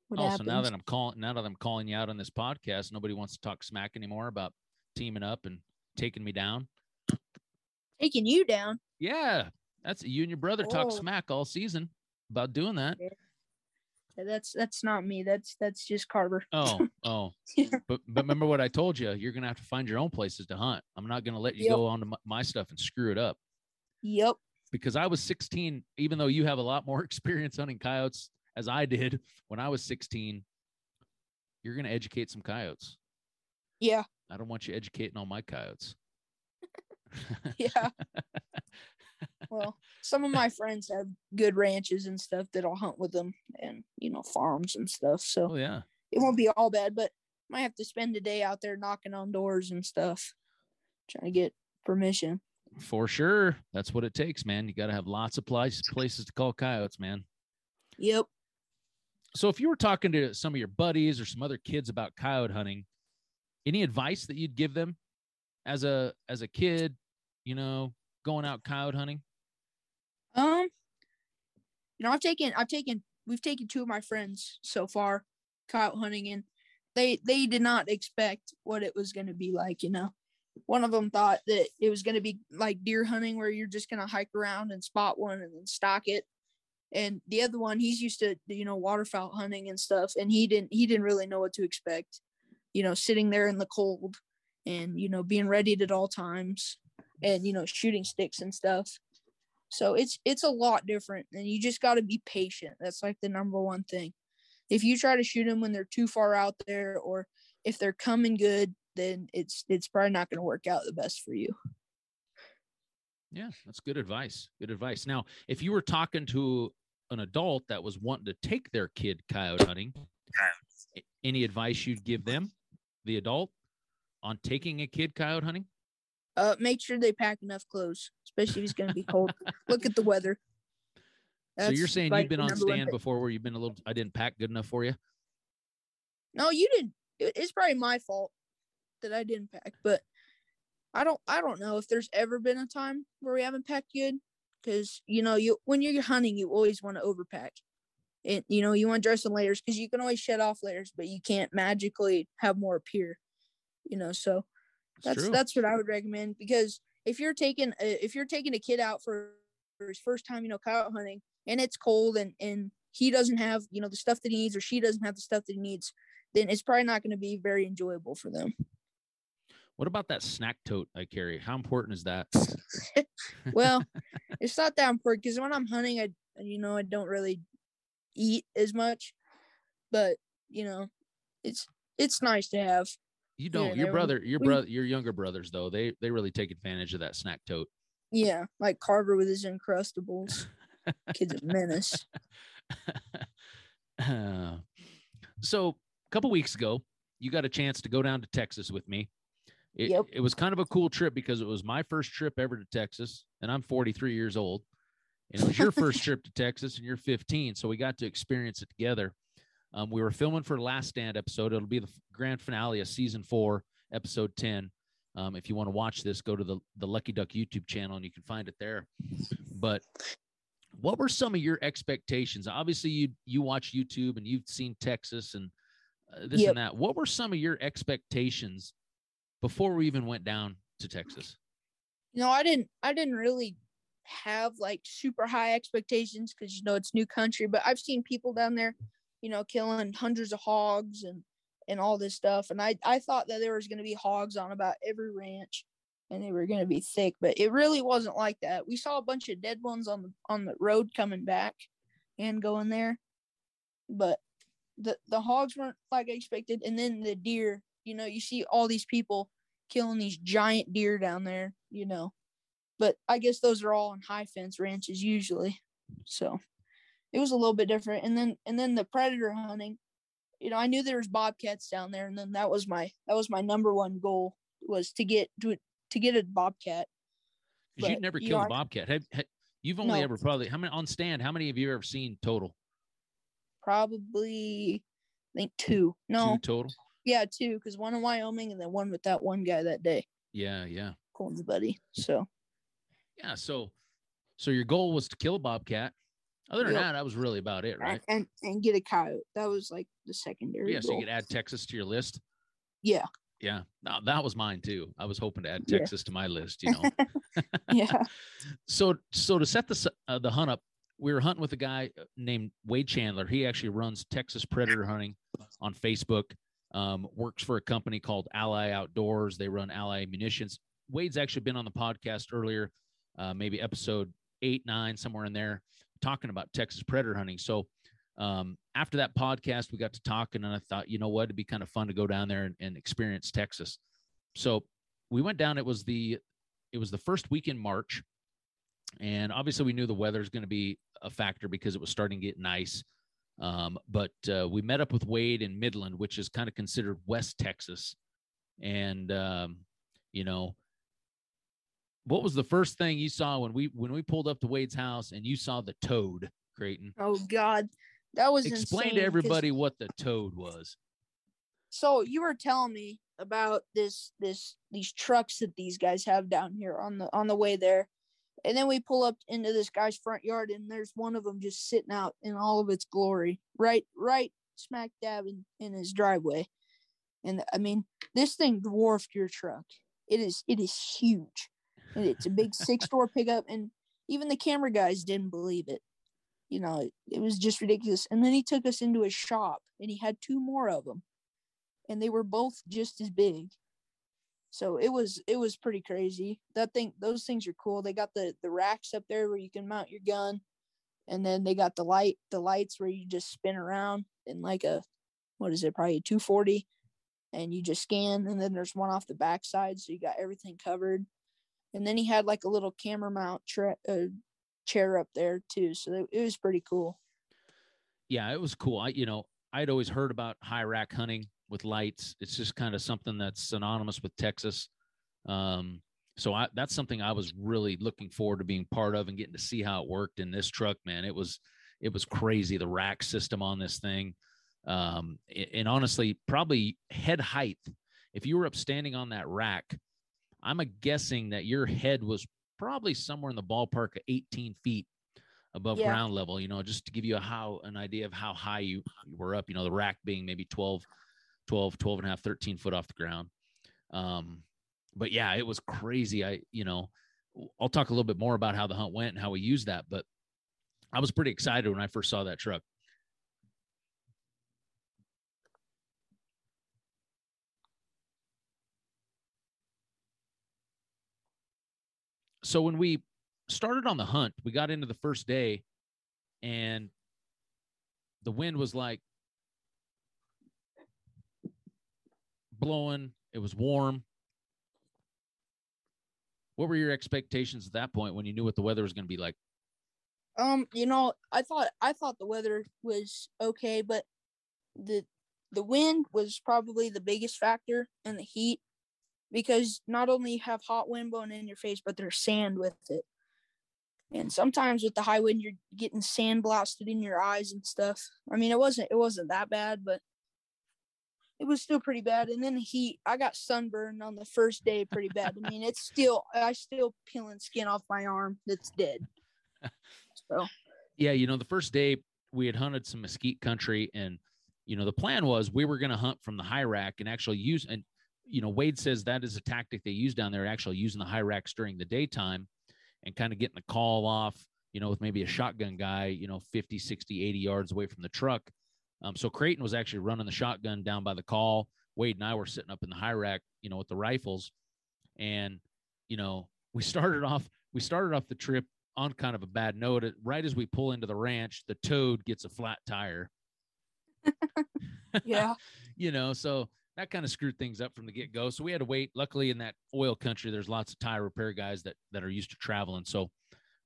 what happens. Also, now that I'm calling now that I'm calling you out on this podcast, nobody wants to talk smack anymore about teaming up and taking me down. Taking you down? Yeah. That's you and your brother oh. talk smack all season about doing that. Yeah. That's that's not me. That's that's just Carver. Oh, oh. yeah. But but remember what I told you. You're gonna have to find your own places to hunt. I'm not gonna let you yep. go onto my, my stuff and screw it up. Yep. Because I was sixteen, even though you have a lot more experience hunting coyotes as I did when I was sixteen. You're gonna educate some coyotes. Yeah. I don't want you educating all my coyotes. yeah. Well, some of my friends have good ranches and stuff that I'll hunt with them and, you know, farms and stuff. So oh, yeah. it won't be all bad, but I might have to spend a day out there knocking on doors and stuff, trying to get permission. For sure. That's what it takes, man. You got to have lots of places places to call coyotes, man. Yep. So if you were talking to some of your buddies or some other kids about coyote hunting, any advice that you'd give them as a as a kid, you know, going out coyote hunting? Um, you know, I've taken, I've taken, we've taken two of my friends so far coyote hunting, and they, they did not expect what it was going to be like, you know. One of them thought that it was going to be like deer hunting where you're just going to hike around and spot one and then stalk it. And the other one, he's used to, you know, waterfowl hunting and stuff. And he didn't, he didn't really know what to expect, you know, sitting there in the cold and, you know, being ready at all times and, you know, shooting sticks and stuff. So it's it's a lot different, and you just got to be patient. That's like the number one thing. If you try to shoot them when they're too far out there, or if they're coming good, then it's it's probably not going to work out the best for you. Yeah, that's good advice. Good advice. Now, if you were talking to an adult that was wanting to take their kid coyote hunting, any advice you'd give them, the adult, on taking a kid coyote hunting? Uh, make sure they pack enough clothes, especially if it's going to be cold. Look at the weather. That's so you're saying like you've been on stand before where you've been a little, I didn't pack good enough for you? No, you didn't. It's probably my fault that I didn't pack, but I don't, I don't know if there's ever been a time where we haven't packed good. Cause you know, you, when you're hunting, you always want to overpack and you know, you want to dress in layers cause you can always shed off layers, but you can't magically have more appear, you know? So That's True. that's what I would recommend, because if you're taking a, if you're taking a kid out for, for his first time, you know, coyote hunting, and it's cold and, and he doesn't have, you know, the stuff that he needs, or she doesn't have the stuff that he needs, then it's probably not going to be very enjoyable for them. What about that snack tote I carry? How important is that? Well, it's not that important because when I'm hunting, I, you know, I don't really eat as much, but you know, it's, it's nice to have. You don't. Yeah, your brother, your brother, your younger brothers though, they they really take advantage of that snack tote. Yeah, like Carver with his Uncrustables. Kids a menace. Uh, so a couple weeks ago, you got a chance to go down to Texas with me. It, yep. It was kind of a cool trip because it was my first trip ever to Texas, and I'm forty-three years old. And it was your first trip to Texas, and you're fifteen, so we got to experience it together. Um, we were filming for Last Stand episode. It'll be the grand finale of season four, episode ten. Um, if you want to watch this, go to the, the Lucky Duck YouTube channel and you can find it there. But what were some of your expectations? Obviously, you you watch YouTube and you've seen Texas and uh, this yep. and that. What were some of your expectations before we even went down to Texas? You know, I didn't I didn't really have like super high expectations because, you know, it's new country. But I've seen people down there, you know, killing hundreds of hogs and, and all this stuff. And I, I thought that there was going to be hogs on about every ranch and they were going to be thick, but it really wasn't like that. We saw a bunch of dead ones on the, on the road coming back and going there, but the, the hogs weren't like I expected. And then the deer, you know, you see all these people killing these giant deer down there, you know. But I guess those are all on high fence ranches usually. So it was a little bit different. And then and then the predator hunting, you know, I knew there was bobcats down there, and then that was my that was my number one goal, was to get to to get a bobcat. Because you'd never you killed know, a bobcat. Have, have, you've only no. ever probably how many on stand? How many have you ever seen total? Probably, I think two. No, two total. Yeah, two, because one in Wyoming and then one with that one guy that day. Yeah, yeah. Colton's buddy. So. Yeah, so, so your goal was to kill a bobcat. Other than yep. that, that was really about it, right? And and get a coyote. That was like the secondary. Yeah, goal. So you could add Texas to your list. Yeah. Yeah. No, that was mine too. I was hoping to add Texas yeah. to my list, you know. yeah. So so to set the uh, the hunt up, we were hunting with a guy named Wade Chandler. He actually runs Texas Predator Hunting on Facebook. Um, works for a company called Ally Outdoors. They run Ally Munitions. Wade's actually been on the podcast earlier, uh, maybe episode eight, nine, somewhere in there, talking about Texas predator hunting. So um, after that podcast, we got to talking, and I thought, you know what, it'd be kind of fun to go down there and, and experience Texas. So we went down. It was the it was the first week in March, and obviously we knew the weather is going to be a factor because it was starting to get nice. Um, but uh, we met up with Wade in Midland, which is kind of considered West Texas. And um, you know, what was the first thing you saw when we when we pulled up to Wade's house and you saw the toad, Creighton? Oh God, that was explain insane to everybody what the toad was. So you were telling me about this this these trucks that these guys have down here on the on the way there, and then we pull up into this guy's front yard, and there's one of them just sitting out in all of its glory, right right smack dab in, in his driveway. And I mean, this thing dwarfed your truck. It is it is huge. And it's a big six-door pickup, and even the camera guys didn't believe it. You know, it, it was just ridiculous. And then he took us into his shop, and he had two more of them, and they were both just as big. So it was it was pretty crazy. That thing, those things are cool. They got the the racks up there where you can mount your gun, and then they got the light the lights where you just spin around in like a what is it, probably a two forty, and you just scan. And then there's one off the backside, so you got everything covered. And then he had like a little camera mount tra- uh, chair up there too. So it was pretty cool. Yeah, it was cool. I, you know, I'd always heard about high rack hunting with lights. It's just kind of something that's synonymous with Texas. Um, so I, that's something I was really looking forward to being part of and getting to see how it worked in this truck, man. It was, it was crazy. The rack system on this thing. Um, and honestly, probably head height. If you were up standing on that rack, I'm guessing that your head was probably somewhere in the ballpark of eighteen feet above yeah. ground level, you know, just to give you a how an idea of how high you were up, you know, the rack being maybe twelve, twelve, twelve and a half, thirteen foot off the ground. Um, but yeah, it was crazy. I, you know, I'll talk a little bit more about how the hunt went and how we used that, but I was pretty excited when I first saw that truck. So when we started on the hunt, we got into the first day, and the wind was like blowing. It was warm. What were your expectations at that point when you knew what the weather was going to be like? Um, you know, I thought I thought the weather was okay, but the the wind was probably the biggest factor, and the heat. Because not only you have hot wind blowing in your face, but there's sand with it. And sometimes with the high wind, you're getting sand blasted in your eyes and stuff. I mean, it wasn't it wasn't that bad, but it was still pretty bad. And then the heat, I got sunburned on the first day pretty bad. I mean, it's still, I still peeling skin off my arm that's dead. So yeah, you know, the first day we had hunted some mesquite country, and you know, the plan was we were going to hunt from the high rack and actually use and. You know, Wade says that is a tactic they use down there, actually using the high racks during the daytime and kind of getting the call off, you know, with maybe a shotgun guy, you know, fifty, sixty, eighty yards away from the truck. Um, so Creighton was actually running the shotgun down by the call. Wade and I were sitting up in the high rack, you know, with the rifles. And, you know, we started off, we started off the trip on kind of a bad note. Right as we pull into the ranch, the toad gets a flat tire. Yeah. You know, so that kind of screwed things up from the get go. So we had to wait. Luckily, in that oil country, there's lots of tire repair guys that, that are used to traveling. So,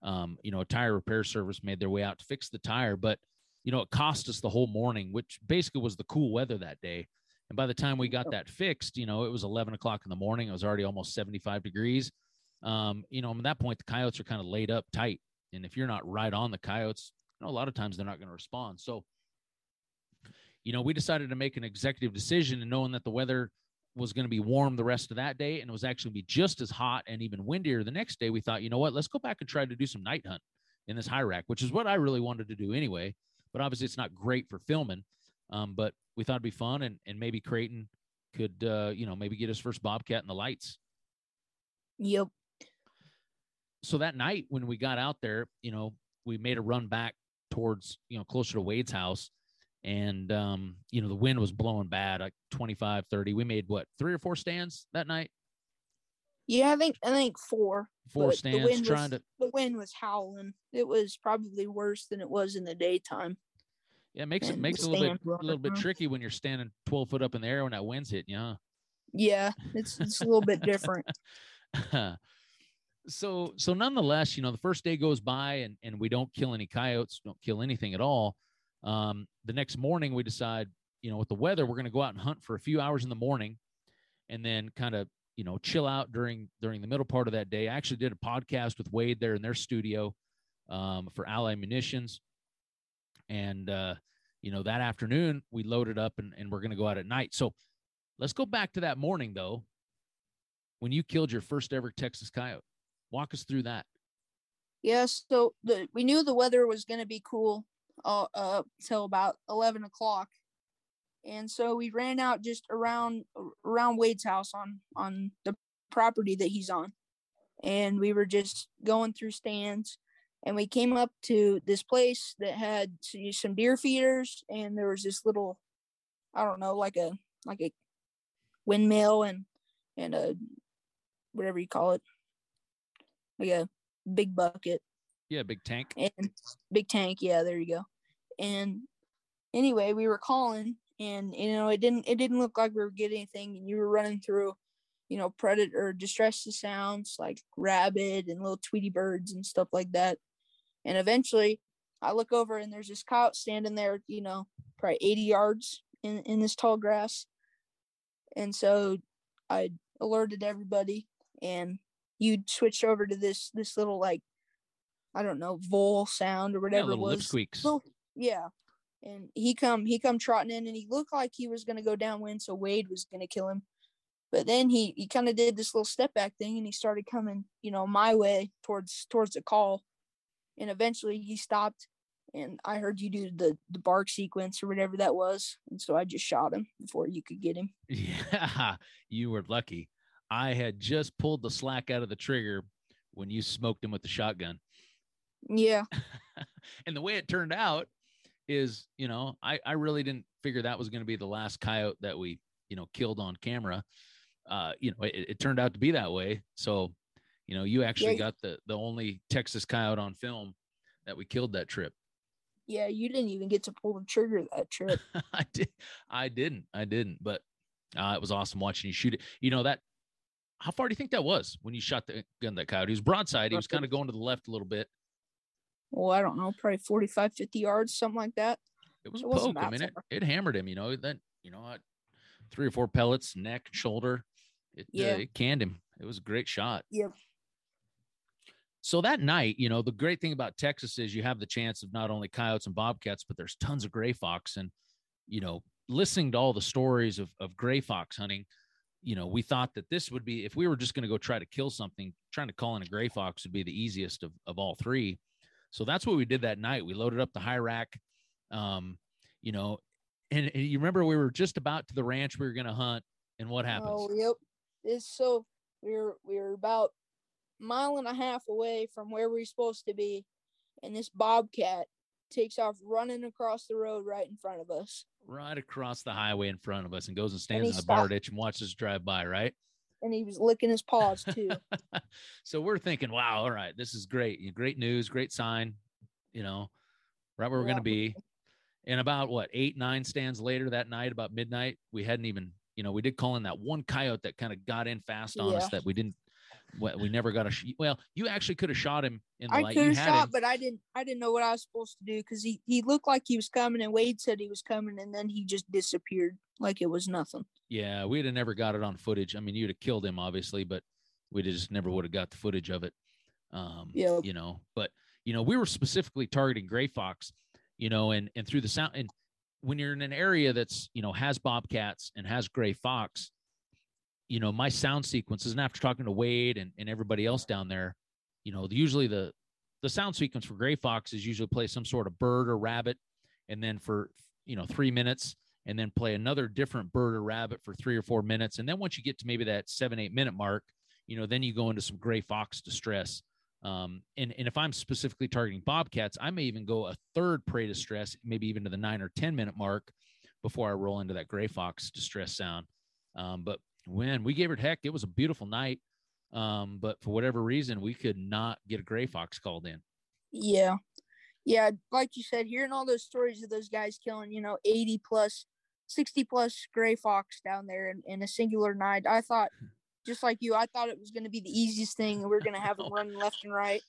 um, you know, a tire repair service made their way out to fix the tire, but, you know, it cost us the whole morning, which basically was the cool weather that day. And by the time we got that fixed, you know, it was eleven o'clock in the morning. It was already almost seventy-five degrees. Um, you know, at that point, the coyotes are kind of laid up tight. And if you're not right on the coyotes, you know, a lot of times they're not going to respond. So, you know, we decided to make an executive decision, and knowing that the weather was going to be warm the rest of that day and it was actually be just as hot and even windier the next day, we thought, you know what, let's go back and try to do some night hunt in this high rack, which is what I really wanted to do anyway. But obviously it's not great for filming, um, but we thought it'd be fun, and, and maybe Creighton could, uh, you know, maybe get his first bobcat in the lights. Yep. So that night when we got out there, you know, we made a run back towards, you know, closer to Wade's house. And, um, you know, the wind was blowing bad, like twenty-five, thirty. We made what, three or four stands that night? Yeah, I think, I think four, four stands. The wind, trying was, to... the wind was howling. It was probably worse than it was in the daytime. Yeah. It makes and it makes it a little bit, a little bit tricky when you're standing twelve foot up in the air when that wind's hitting you. Huh? Yeah. It's, it's a little bit different. So, so nonetheless, you know, the first day goes by and, and we don't kill any coyotes, don't kill anything at all. Um, the next morning we decide, you know, with the weather, we're going to go out and hunt for a few hours in the morning and then kind of, you know, chill out during, during the middle part of that day. I actually did a podcast with Wade there in their studio, um, for Ally Munitions. And, uh, you know, that afternoon we loaded up and, and we're going to go out at night. So let's go back to that morning though, when you killed your first ever Texas coyote. Walk us through that. Yeah. So the, we knew the weather was going to be cool, uh, uh, till about eleven o'clock. And so we ran out just around, around Wade's house on, on the property that he's on. And we were just going through stands, and we came up to this place that had some deer feeders. And there was this little, I don't know, like a, like a windmill and, and a, whatever you call it. Like a big bucket. Yeah, big tank. And big tank. Yeah, there you go. And anyway, we were calling, and you know, it didn't it didn't look like we were getting anything. And you were running through, you know, predator distressed sounds like rabbit and little Tweety birds and stuff like that. And eventually, I look over and there's this coyote standing there, you know, probably eighty yards in in this tall grass. And so I alerted everybody, and you switched over to this this little, like, I don't know, vole sound or whatever. Yeah, it was. Lip squeaks. So, yeah. And he come he come trotting in, and he looked like he was going to go downwind, so Wade was going to kill him. But then he, he kind of did this little step back thing, and he started coming, you know, my way towards towards the call. And eventually he stopped, and I heard you do the, the bark sequence or whatever that was. And so I just shot him before you could get him. Yeah, you were lucky. I had just pulled the slack out of the trigger when you smoked him with the shotgun. Yeah. And the way it turned out is, you know, I, I really didn't figure that was going to be the last coyote that we, you know, killed on camera. Uh, you know, it, it turned out to be that way. So, you know, you actually yeah. got the, the only Texas coyote on film that we killed that trip. Yeah. You didn't even get to pull the trigger that trip. I did. I didn't, I didn't, but uh, it was awesome watching you shoot it. You know, that, how far do you think that was when you shot the gun, that coyote? He was broadside. He was kind of going to the left a little bit. Well, I don't know, probably forty-five, fifty yards, something like that. It was a poke. I mean, it, it hammered him, you know, then, you know, three or four pellets, neck, shoulder. It, yeah. uh, it canned him. It was a great shot. Yep. So that night, you know, the great thing about Texas is you have the chance of not only coyotes and bobcats, but there's tons of gray fox. And, you know, listening to all the stories of, of gray fox hunting, you know, we thought that this would be, if we were just going to go try to kill something, trying to call in a gray fox would be the easiest of, of all three. So that's what we did that night. We loaded up the high rack, um, you know, and, and you remember we were just about to the ranch we were going to hunt, and what happens? Oh, yep. It's so we were, we were about a mile and a half away from where we were supposed to be, and this bobcat takes off running across the road right in front of us. Right across the highway in front of us, and goes and stands in the bar ditch and watches us drive by, right? And he was licking his paws too. So we're thinking, wow, all right, this is great. Great news, great sign, you know, right where we're yeah. going to be. And about what, eight, nine stands later that night, about midnight, we hadn't even you know, we did call in that one coyote that kind of got in fast on yeah. us that we didn't, we never got a, sh well, you actually could have shot him in the I light. I could have shot him, but I didn't, I didn't know what I was supposed to do. Cause he, he looked like he was coming and Wade said he was coming and then he just disappeared like it was nothing. Yeah. We'd have never got it on footage. I mean, you'd have killed him obviously, but we just never would have got the footage of it. Um, yeah. you know, but you know, we were specifically targeting gray fox, you know, and, and through the sound and when you're in an area that's, you know, has bobcats and has gray fox, you know, my sound sequences, and after talking to Wade and, and everybody else down there, you know, the, usually the, the sound sequence for gray fox is usually play some sort of bird or rabbit. And then for, you know, three minutes and then play another different bird or rabbit for three or four minutes. And then once you get to maybe that seven, eight minute mark, you know, then you go into some gray fox distress. Um, and, and if I'm specifically targeting bobcats, I may even go a third prey distress, maybe even to the nine or ten minute mark before I roll into that gray fox distress sound. Um, but when we gave her heck, it was a beautiful night. Um, but for whatever reason, we could not get a gray fox called in. Yeah. Yeah. Like you said, hearing all those stories of those guys killing, you know, eighty plus, sixty plus gray fox down there in, in a singular night, I thought just like you, I thought it was going to be the easiest thing. And we we're going to have them running left and right.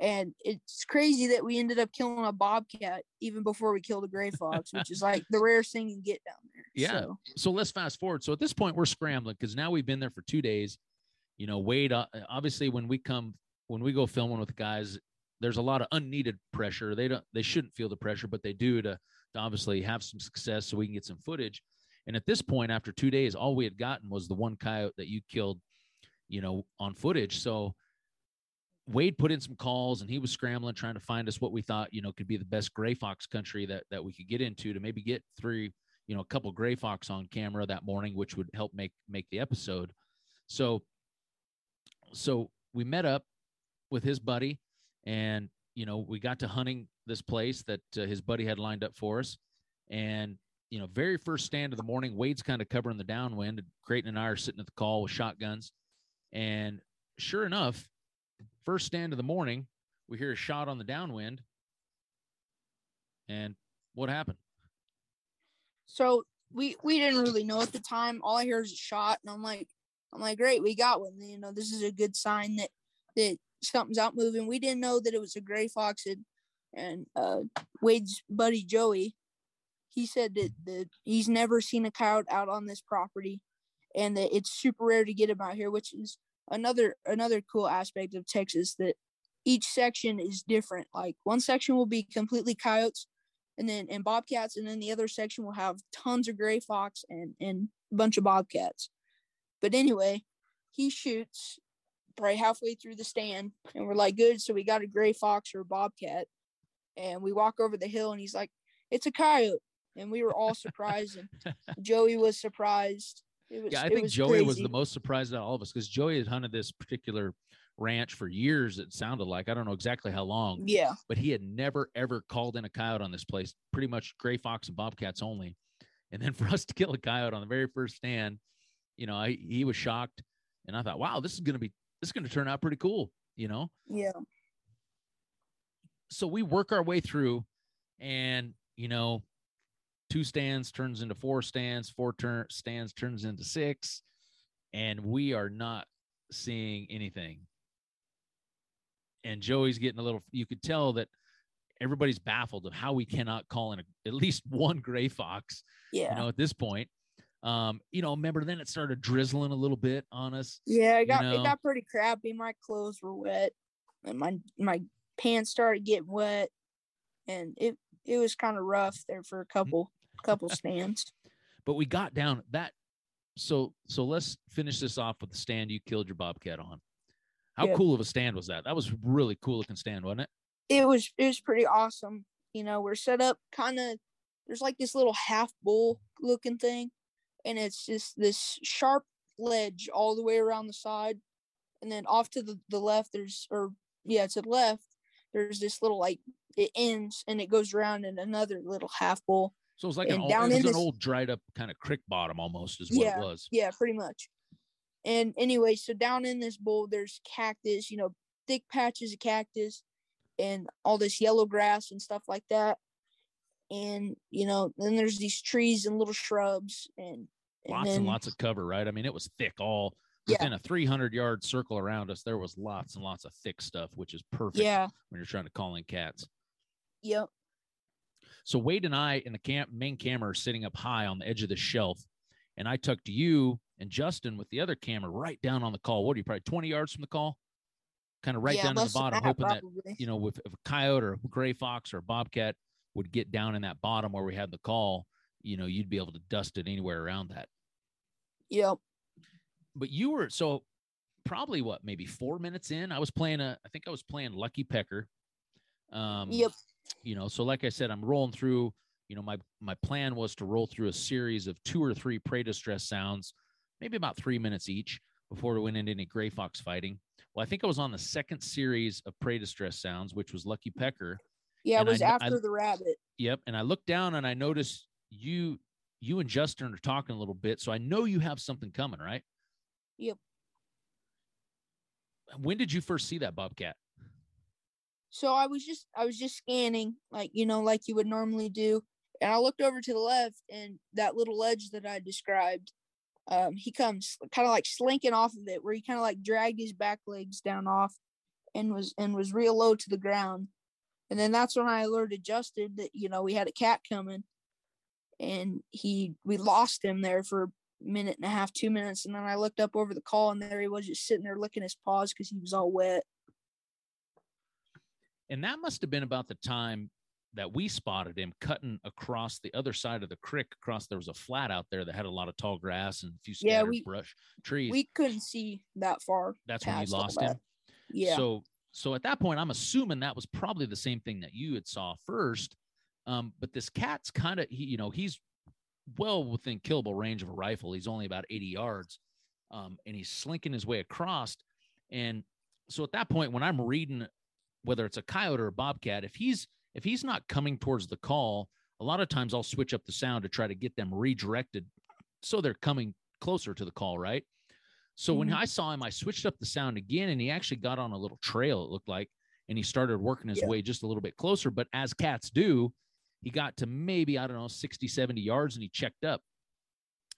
And it's crazy that we ended up killing a bobcat even before we killed a gray fox, which is like the rarest thing you can get down there. Yeah. So, so let's fast forward. So at this point we're scrambling because now we've been there for two days. You know, Wade, obviously when we come, when we go filming with guys, there's a lot of unneeded pressure. They don't, they shouldn't feel the pressure, but they do to, to obviously have some success so we can get some footage. And at this point, after two days, all we had gotten was the one coyote that you killed, you know, on footage. So Wade put in some calls and he was scrambling, trying to find us what we thought, you know, could be the best gray fox country that, that we could get into to maybe get three, you know, a couple gray fox on camera that morning, which would help make, make the episode. So, so we met up with his buddy and, you know, we got to hunting this place that uh, his buddy had lined up for us. And, you know, very first stand of the morning, Wade's kind of covering the downwind and Creighton and I are sitting at the call with shotguns. And sure enough, first stand of the morning, we hear a shot on the downwind. And what happened? So we we didn't really know at the time. All I hear is a shot, and I'm like, I'm like, great, we got one. You know, this is a good sign that that something's out moving. We didn't know that it was a gray fox, and and uh, Wade's buddy Joey, he said that that he's never seen a coyote out on this property, and that it's super rare to get him out here, which is Another another cool aspect of Texas, that each section is different. Like one section will be completely coyotes and then and bobcats, and then the other section will have tons of gray fox and, and a bunch of bobcats. But anyway, he shoots probably halfway through the stand and we're like, good, so we got a gray fox or a bobcat. And we walk over the hill and he's like, it's a coyote. And we were all surprised and Joey was surprised. Was, yeah, I think was Joey crazy. was the most surprised out of all of us because Joey had hunted this particular ranch for years, it sounded like. I don't know exactly how long. Yeah. But he had never, ever called in a coyote on this place, pretty much gray fox and bobcats only. And then for us to kill a coyote on the very first stand, you know, I, he was shocked. And I thought, wow, this is going to be, this is going to turn out pretty cool, you know? Yeah. So we work our way through and, you know, two stands turns into four stands, four turn stands turns into six, and we are not seeing anything. And Joey's getting a little, you could tell that everybody's baffled of how we cannot call in a, at least one gray fox, yeah. you know, at this point. Um, you know, remember then it started drizzling a little bit on us. Yeah, it got, you know? It got pretty crappy. My clothes were wet and my, my pants started getting wet and it, it was kind of rough there for a couple, couple stands, but we got down that. So, so let's finish this off with the stand you killed your bobcat on. How yeah. cool of a stand was that? That was really cool looking stand, wasn't it? It was, it was pretty awesome. You know, we're set up kind of, there's like this little half bowl looking thing. And it's just this sharp ledge all the way around the side. And then off to the, the left there's, or yeah, to the left, there's this little, like it ends and it goes around in another little half bowl. So it was like an old, down it was an old dried up kind of creek bottom almost is what yeah, it was. Yeah, pretty much. And anyway, so down in this bowl, there's cactus, you know, thick patches of cactus and all this yellow grass and stuff like that. And, you know, then there's these trees and little shrubs and Lots and, then, and lots of cover, right? I mean, it was thick all within yeah. a three hundred yard circle around us. There was lots and lots of thick stuff, which is perfect yeah. when you're trying to call in cats. Yep. So Wade and I in the camp main camera are sitting up high on the edge of the shelf, and I tucked you and Justin with the other camera right down on the call. What are you, probably twenty yards from the call? Kind of right yeah, down to the bottom, that, hoping probably. that, you know, if, if a coyote or a gray fox or a bobcat would get down in that bottom where we had the call, you know, you'd be able to dust it anywhere around that. Yep. But you were, so probably what, maybe four minutes in, I was playing a, I think I was playing Lucky Pecker. Um, yep. You know, so like I said, I'm rolling through, you know, my, my plan was to roll through a series of two or three prey distress sounds, maybe about three minutes each before we went into any gray fox fighting. Well, I think I was on the second series of prey distress sounds, which was Lucky Pecker. Yeah, it was I, after I, the rabbit. Yep. And I looked down and I noticed you, you and Justin are talking a little bit. So I know you have something coming, right? Yep. When did you first see that bobcat? So I was just, I was just scanning, like, you know, like you would normally do. And I looked over to the left, and that little edge that I described, um, he comes kind of like slinking off of it, where he kind of like dragged his back legs down off and was, and was real low to the ground. And then that's when I alerted Justin that, you know, we had a cat coming, and he, we lost him there for a minute and a half, two minutes. And then I looked up over the call, and there he was, just sitting there licking his paws because he was all wet. And that must have been about the time that we spotted him cutting across the other side of the creek. Across, there was a flat out there that had a lot of tall grass and a few scattered yeah, we, brush trees. We couldn't see that far. That's when we lost him. Yeah. So, so at that point, I'm assuming that was probably the same thing that you had saw first. Um, but this cat's kind of, you know, he's well within killable range of a rifle. He's only about eighty yards, um, and he's slinking his way across. And so at that point, when I'm reading, whether it's a coyote or a bobcat, if he's, if he's not coming towards the call, a lot of times I'll switch up the sound to try to get them redirected so they're coming closer to the call, right? So mm-hmm. when I saw him, I switched up the sound again, and he actually got on a little trail, it looked like, and he started working his yeah. way just a little bit closer. But as cats do, he got to maybe, I don't know, sixty, seventy yards, and he checked up.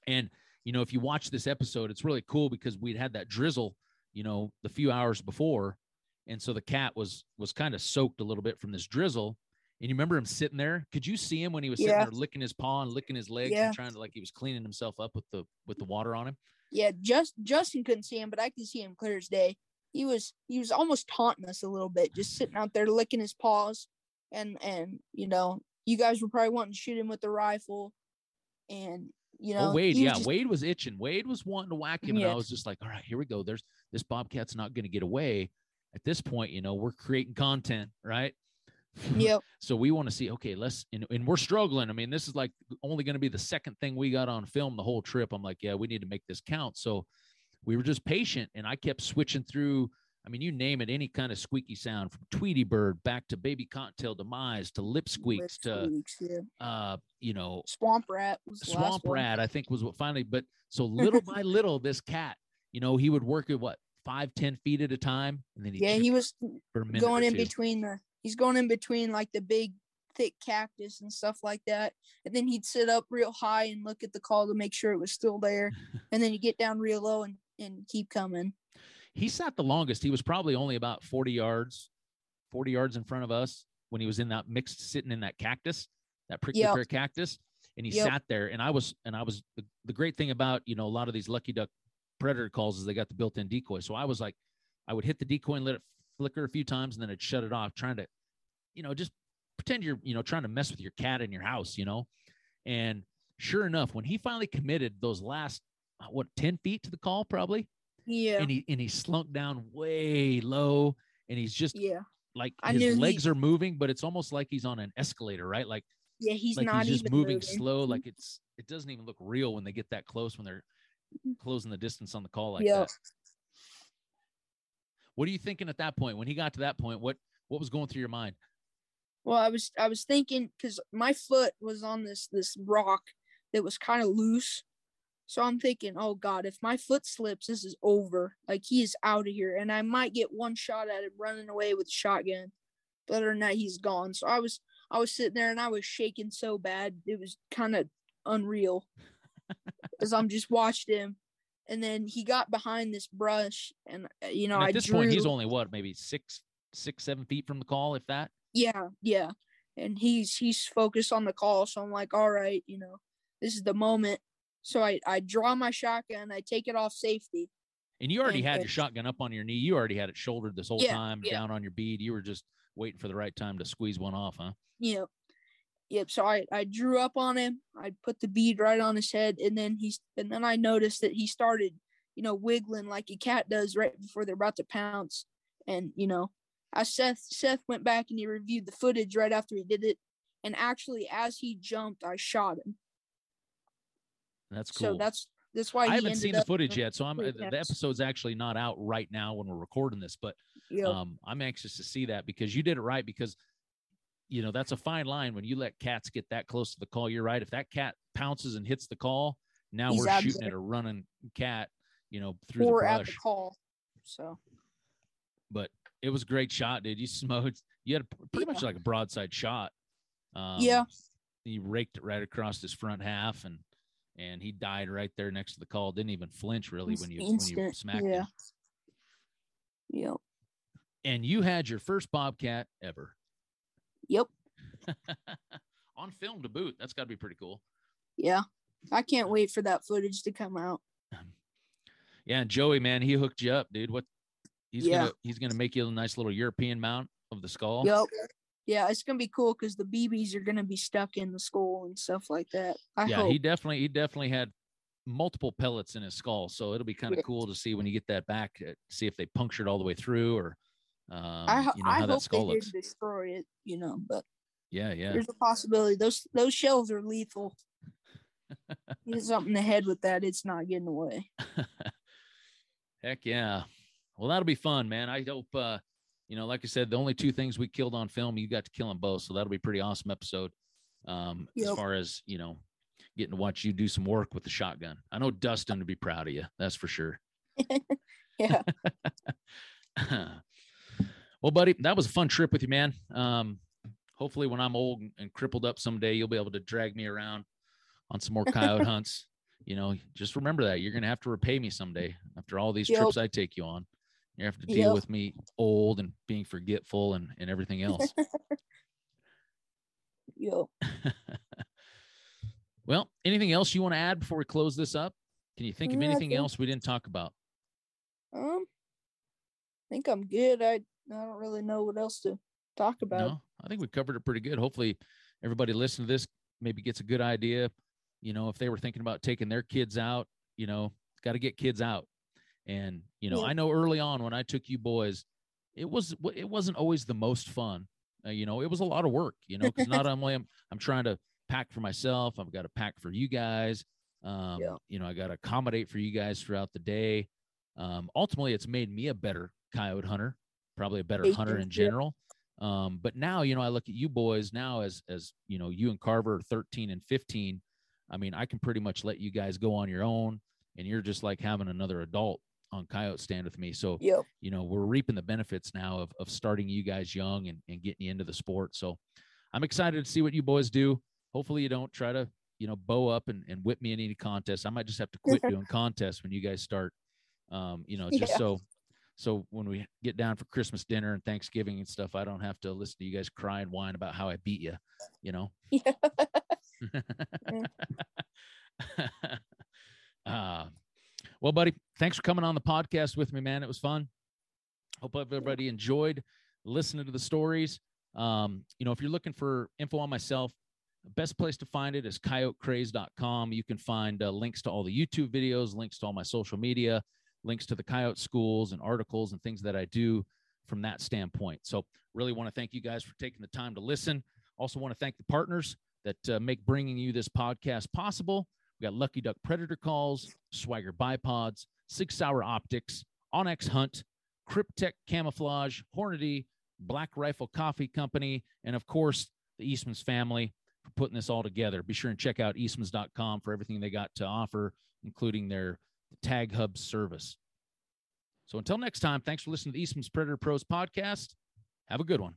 And, you know, if you watch this episode, it's really cool because we'd had that drizzle, you know, the few hours before. And so the cat was, was kind of soaked a little bit from this drizzle. And you remember him sitting there? Could you see him when he was sitting yeah. there licking his paw and licking his legs yeah. and trying to, like, he was cleaning himself up with the, with the water on him? Yeah. Just Justin couldn't see him, but I could see him clear as day. He was, he was almost taunting us a little bit, just sitting out there licking his paws. And, and, you know, you guys were probably wanting to shoot him with the rifle, and, you know, oh, Wade. Yeah. Just... Wade was itching. Wade was wanting to whack him. Yeah. And I was just like, all right, here we go. There's this bobcat's not going to get away. At this point, you know, we're creating content, right? Yep. So we want to see, okay, let's, and, and we're struggling. I mean, this is like only going to be the second thing we got on film the whole trip. I'm like, yeah, we need to make this count. So we were just patient, and I kept switching through. I mean, you name it, any kind of squeaky sound, from Tweety Bird back to Baby Cottontail Demise to Lip Squeaks lip squeaks, to, yeah. uh, you know. Swamp Rat. Was the Swamp Rat, I think, was what finally, but so little by little, this cat, you know, he would work at what? Five, ten feet at a time, and then he yeah, he was going in between the he's going in between like the big thick cactus and stuff like that, and then he'd sit up real high and look at the call to make sure it was still there, and then you get down real low and and keep coming. He sat the longest. He was probably only about forty yards, forty yards in front of us when he was in that mixed, sitting in that cactus, that prickly yep. pear cactus, and he yep. sat there. And I was and I was the, the great thing about you know a lot of these Lucky Duck Predator calls is they got the built-in decoy. So I was like, I would hit the decoy and let it flicker a few times, and then I'd shut it off, trying to, you know, just pretend you're, you know, trying to mess with your cat in your house, you know. And sure enough, when he finally committed those last, what, ten feet to the call, probably. Yeah. And he and he slunk down way low, and he's just yeah. like his legs he, are moving, but it's almost like he's on an escalator, right? Like yeah, he's like not he's just even moving, moving slow. Like it's it doesn't even look real when they get that close, when they're closing the distance on the call like yep. that. What are you thinking at that point? When he got to that point, what what was going through your mind? Well, I was I was thinking, because my foot was on this this rock that was kind of loose, so I'm thinking, oh God, if my foot slips, this is over. Like, he is out of here, and I might get one shot at him running away with a shotgun. But other than that, he's gone. So I was I was sitting there, and I was shaking so bad it was kind of unreal. because I'm just watched him. And then he got behind this brush, and you know, and at I this drew. point he's only what, maybe six, six, seven feet from the call, if that. Yeah, yeah. And he's he's focused on the call, so I'm like, all right, you know, this is the moment. So I I draw my shotgun, I take it off safety. And you already and, had and, your shotgun up on your knee. You already had it shouldered this whole yeah, time, yeah. down on your bead. You were just waiting for the right time to squeeze one off, huh? Yep. Yep. So I, I drew up on him. I put the bead right on his head, and then he's and then I noticed that he started, you know, wiggling like a cat does right before they're about to pounce. And you know, I Seth Seth went back and he reviewed the footage right after he did it, and actually as he jumped, I shot him. That's cool. So that's that's why I haven't seen the footage yet. So I'm the episode's actually not out right now when we're recording this, but yep. um, I'm anxious to see that because you did it right. Because you know, that's a fine line when you let cats get that close to the call. You're right. If that cat pounces and hits the call, now He's we're absent. shooting at a running cat, you know, through or the brush. At the call. So, but it was a great shot, dude. You smoked. You had a, pretty yeah. much like a broadside shot. Um, yeah. You raked it right across his front half, and and he died right there next to the call. Didn't even flinch really when you Instant. when you smacked yeah. him. Yep. And you had your first bobcat ever. Yep. On film to boot. That's got to be pretty cool. Yeah. I can't wait for that footage to come out. Yeah. And Joey, man, he hooked you up, dude. What? He's yeah. going to, he's going to make you a nice little European mount of the skull. Yep. Yeah. It's going to be cool because the B Bs are going to be stuck in the skull and stuff like that. I yeah. hope. He definitely, he definitely had multiple pellets in his skull. So it'll be kind of yeah. cool to see when you get that back, uh, see if they punctured all the way through or, Um, I, you know, I how hope they looks. didn't destroy it, you know, but yeah, yeah, there's a possibility. Those those shells are lethal. You hit something in the head with that, it's not getting away. Heck yeah. Well, that'll be fun, man. I hope, uh, you know, like I said, the only two things we killed on film, you got to kill them both. So that'll be a pretty awesome episode. Um, yep. As far as, you know, getting to watch you do some work with the shotgun. I know Dustin would be proud of you. That's for sure. Yeah. Well, buddy, that was a fun trip with you, man. Um, hopefully when I'm old and crippled up someday, you'll be able to drag me around on some more coyote hunts. You know, just remember that. You're going to have to repay me someday after all these yep. trips I take you on. You have to deal yep. with me old and being forgetful and, and everything else. Yep. Well, anything else you want to add before we close this up? Can you think of anything think, else we didn't talk about? Um, I think I'm good. I I don't really know what else to talk about. No, I think we covered it pretty good. Hopefully everybody listening to this maybe gets a good idea. You know, if they were thinking about taking their kids out, you know, got to get kids out. And, you know, yeah. I know early on when I took you boys, it was, it wasn't always the most fun. Uh, you know, it was a lot of work, you know, because not only I'm, I'm trying to pack for myself, I've got to pack for you guys. Um, yeah. You know, I got to accommodate for you guys throughout the day. Um, ultimately it's made me a better coyote hunter. Probably a better hunter in general. Um, but now, you know, I look at you boys now as, as, you know, you and Carver are thirteen and fifteen. I mean, I can pretty much let you guys go on your own, and you're just like having another adult on coyote stand with me. So, yep. you know, we're reaping the benefits now of, of starting you guys young and, and getting you into the sport. So I'm excited to see what you boys do. Hopefully you don't try to, you know, bow up and, and whip me in any contest. I might just have to quit doing contests when you guys start, um, you know, just yeah. so, So when we get down for Christmas dinner and Thanksgiving and stuff, I don't have to listen to you guys cry and whine about how I beat you, you know? Yeah. uh, well, buddy, thanks for coming on the podcast with me, man. It was fun. Hope everybody enjoyed listening to the stories. Um, you know, if you're looking for info on myself, the best place to find it is coyote craze dot com. You can find uh, links to all the YouTube videos, links to all my social media, links to the coyote schools and articles and things that I do from that standpoint. So really want to thank you guys for taking the time to listen. Also want to thank the partners that uh, make bringing you this podcast possible. We got Lucky Duck Predator Calls, Swagger Bipods, Sig Sauer Optics, Onyx Hunt, Cryptech Camouflage, Hornady, Black Rifle Coffee Company, and of course, the Eastman's family for putting this all together. Be sure and check out eastmans dot com for everything they got to offer, including their Tag Hub service. So until next time, thanks for listening to the Eastman's Predator Pros podcast. Have a good one.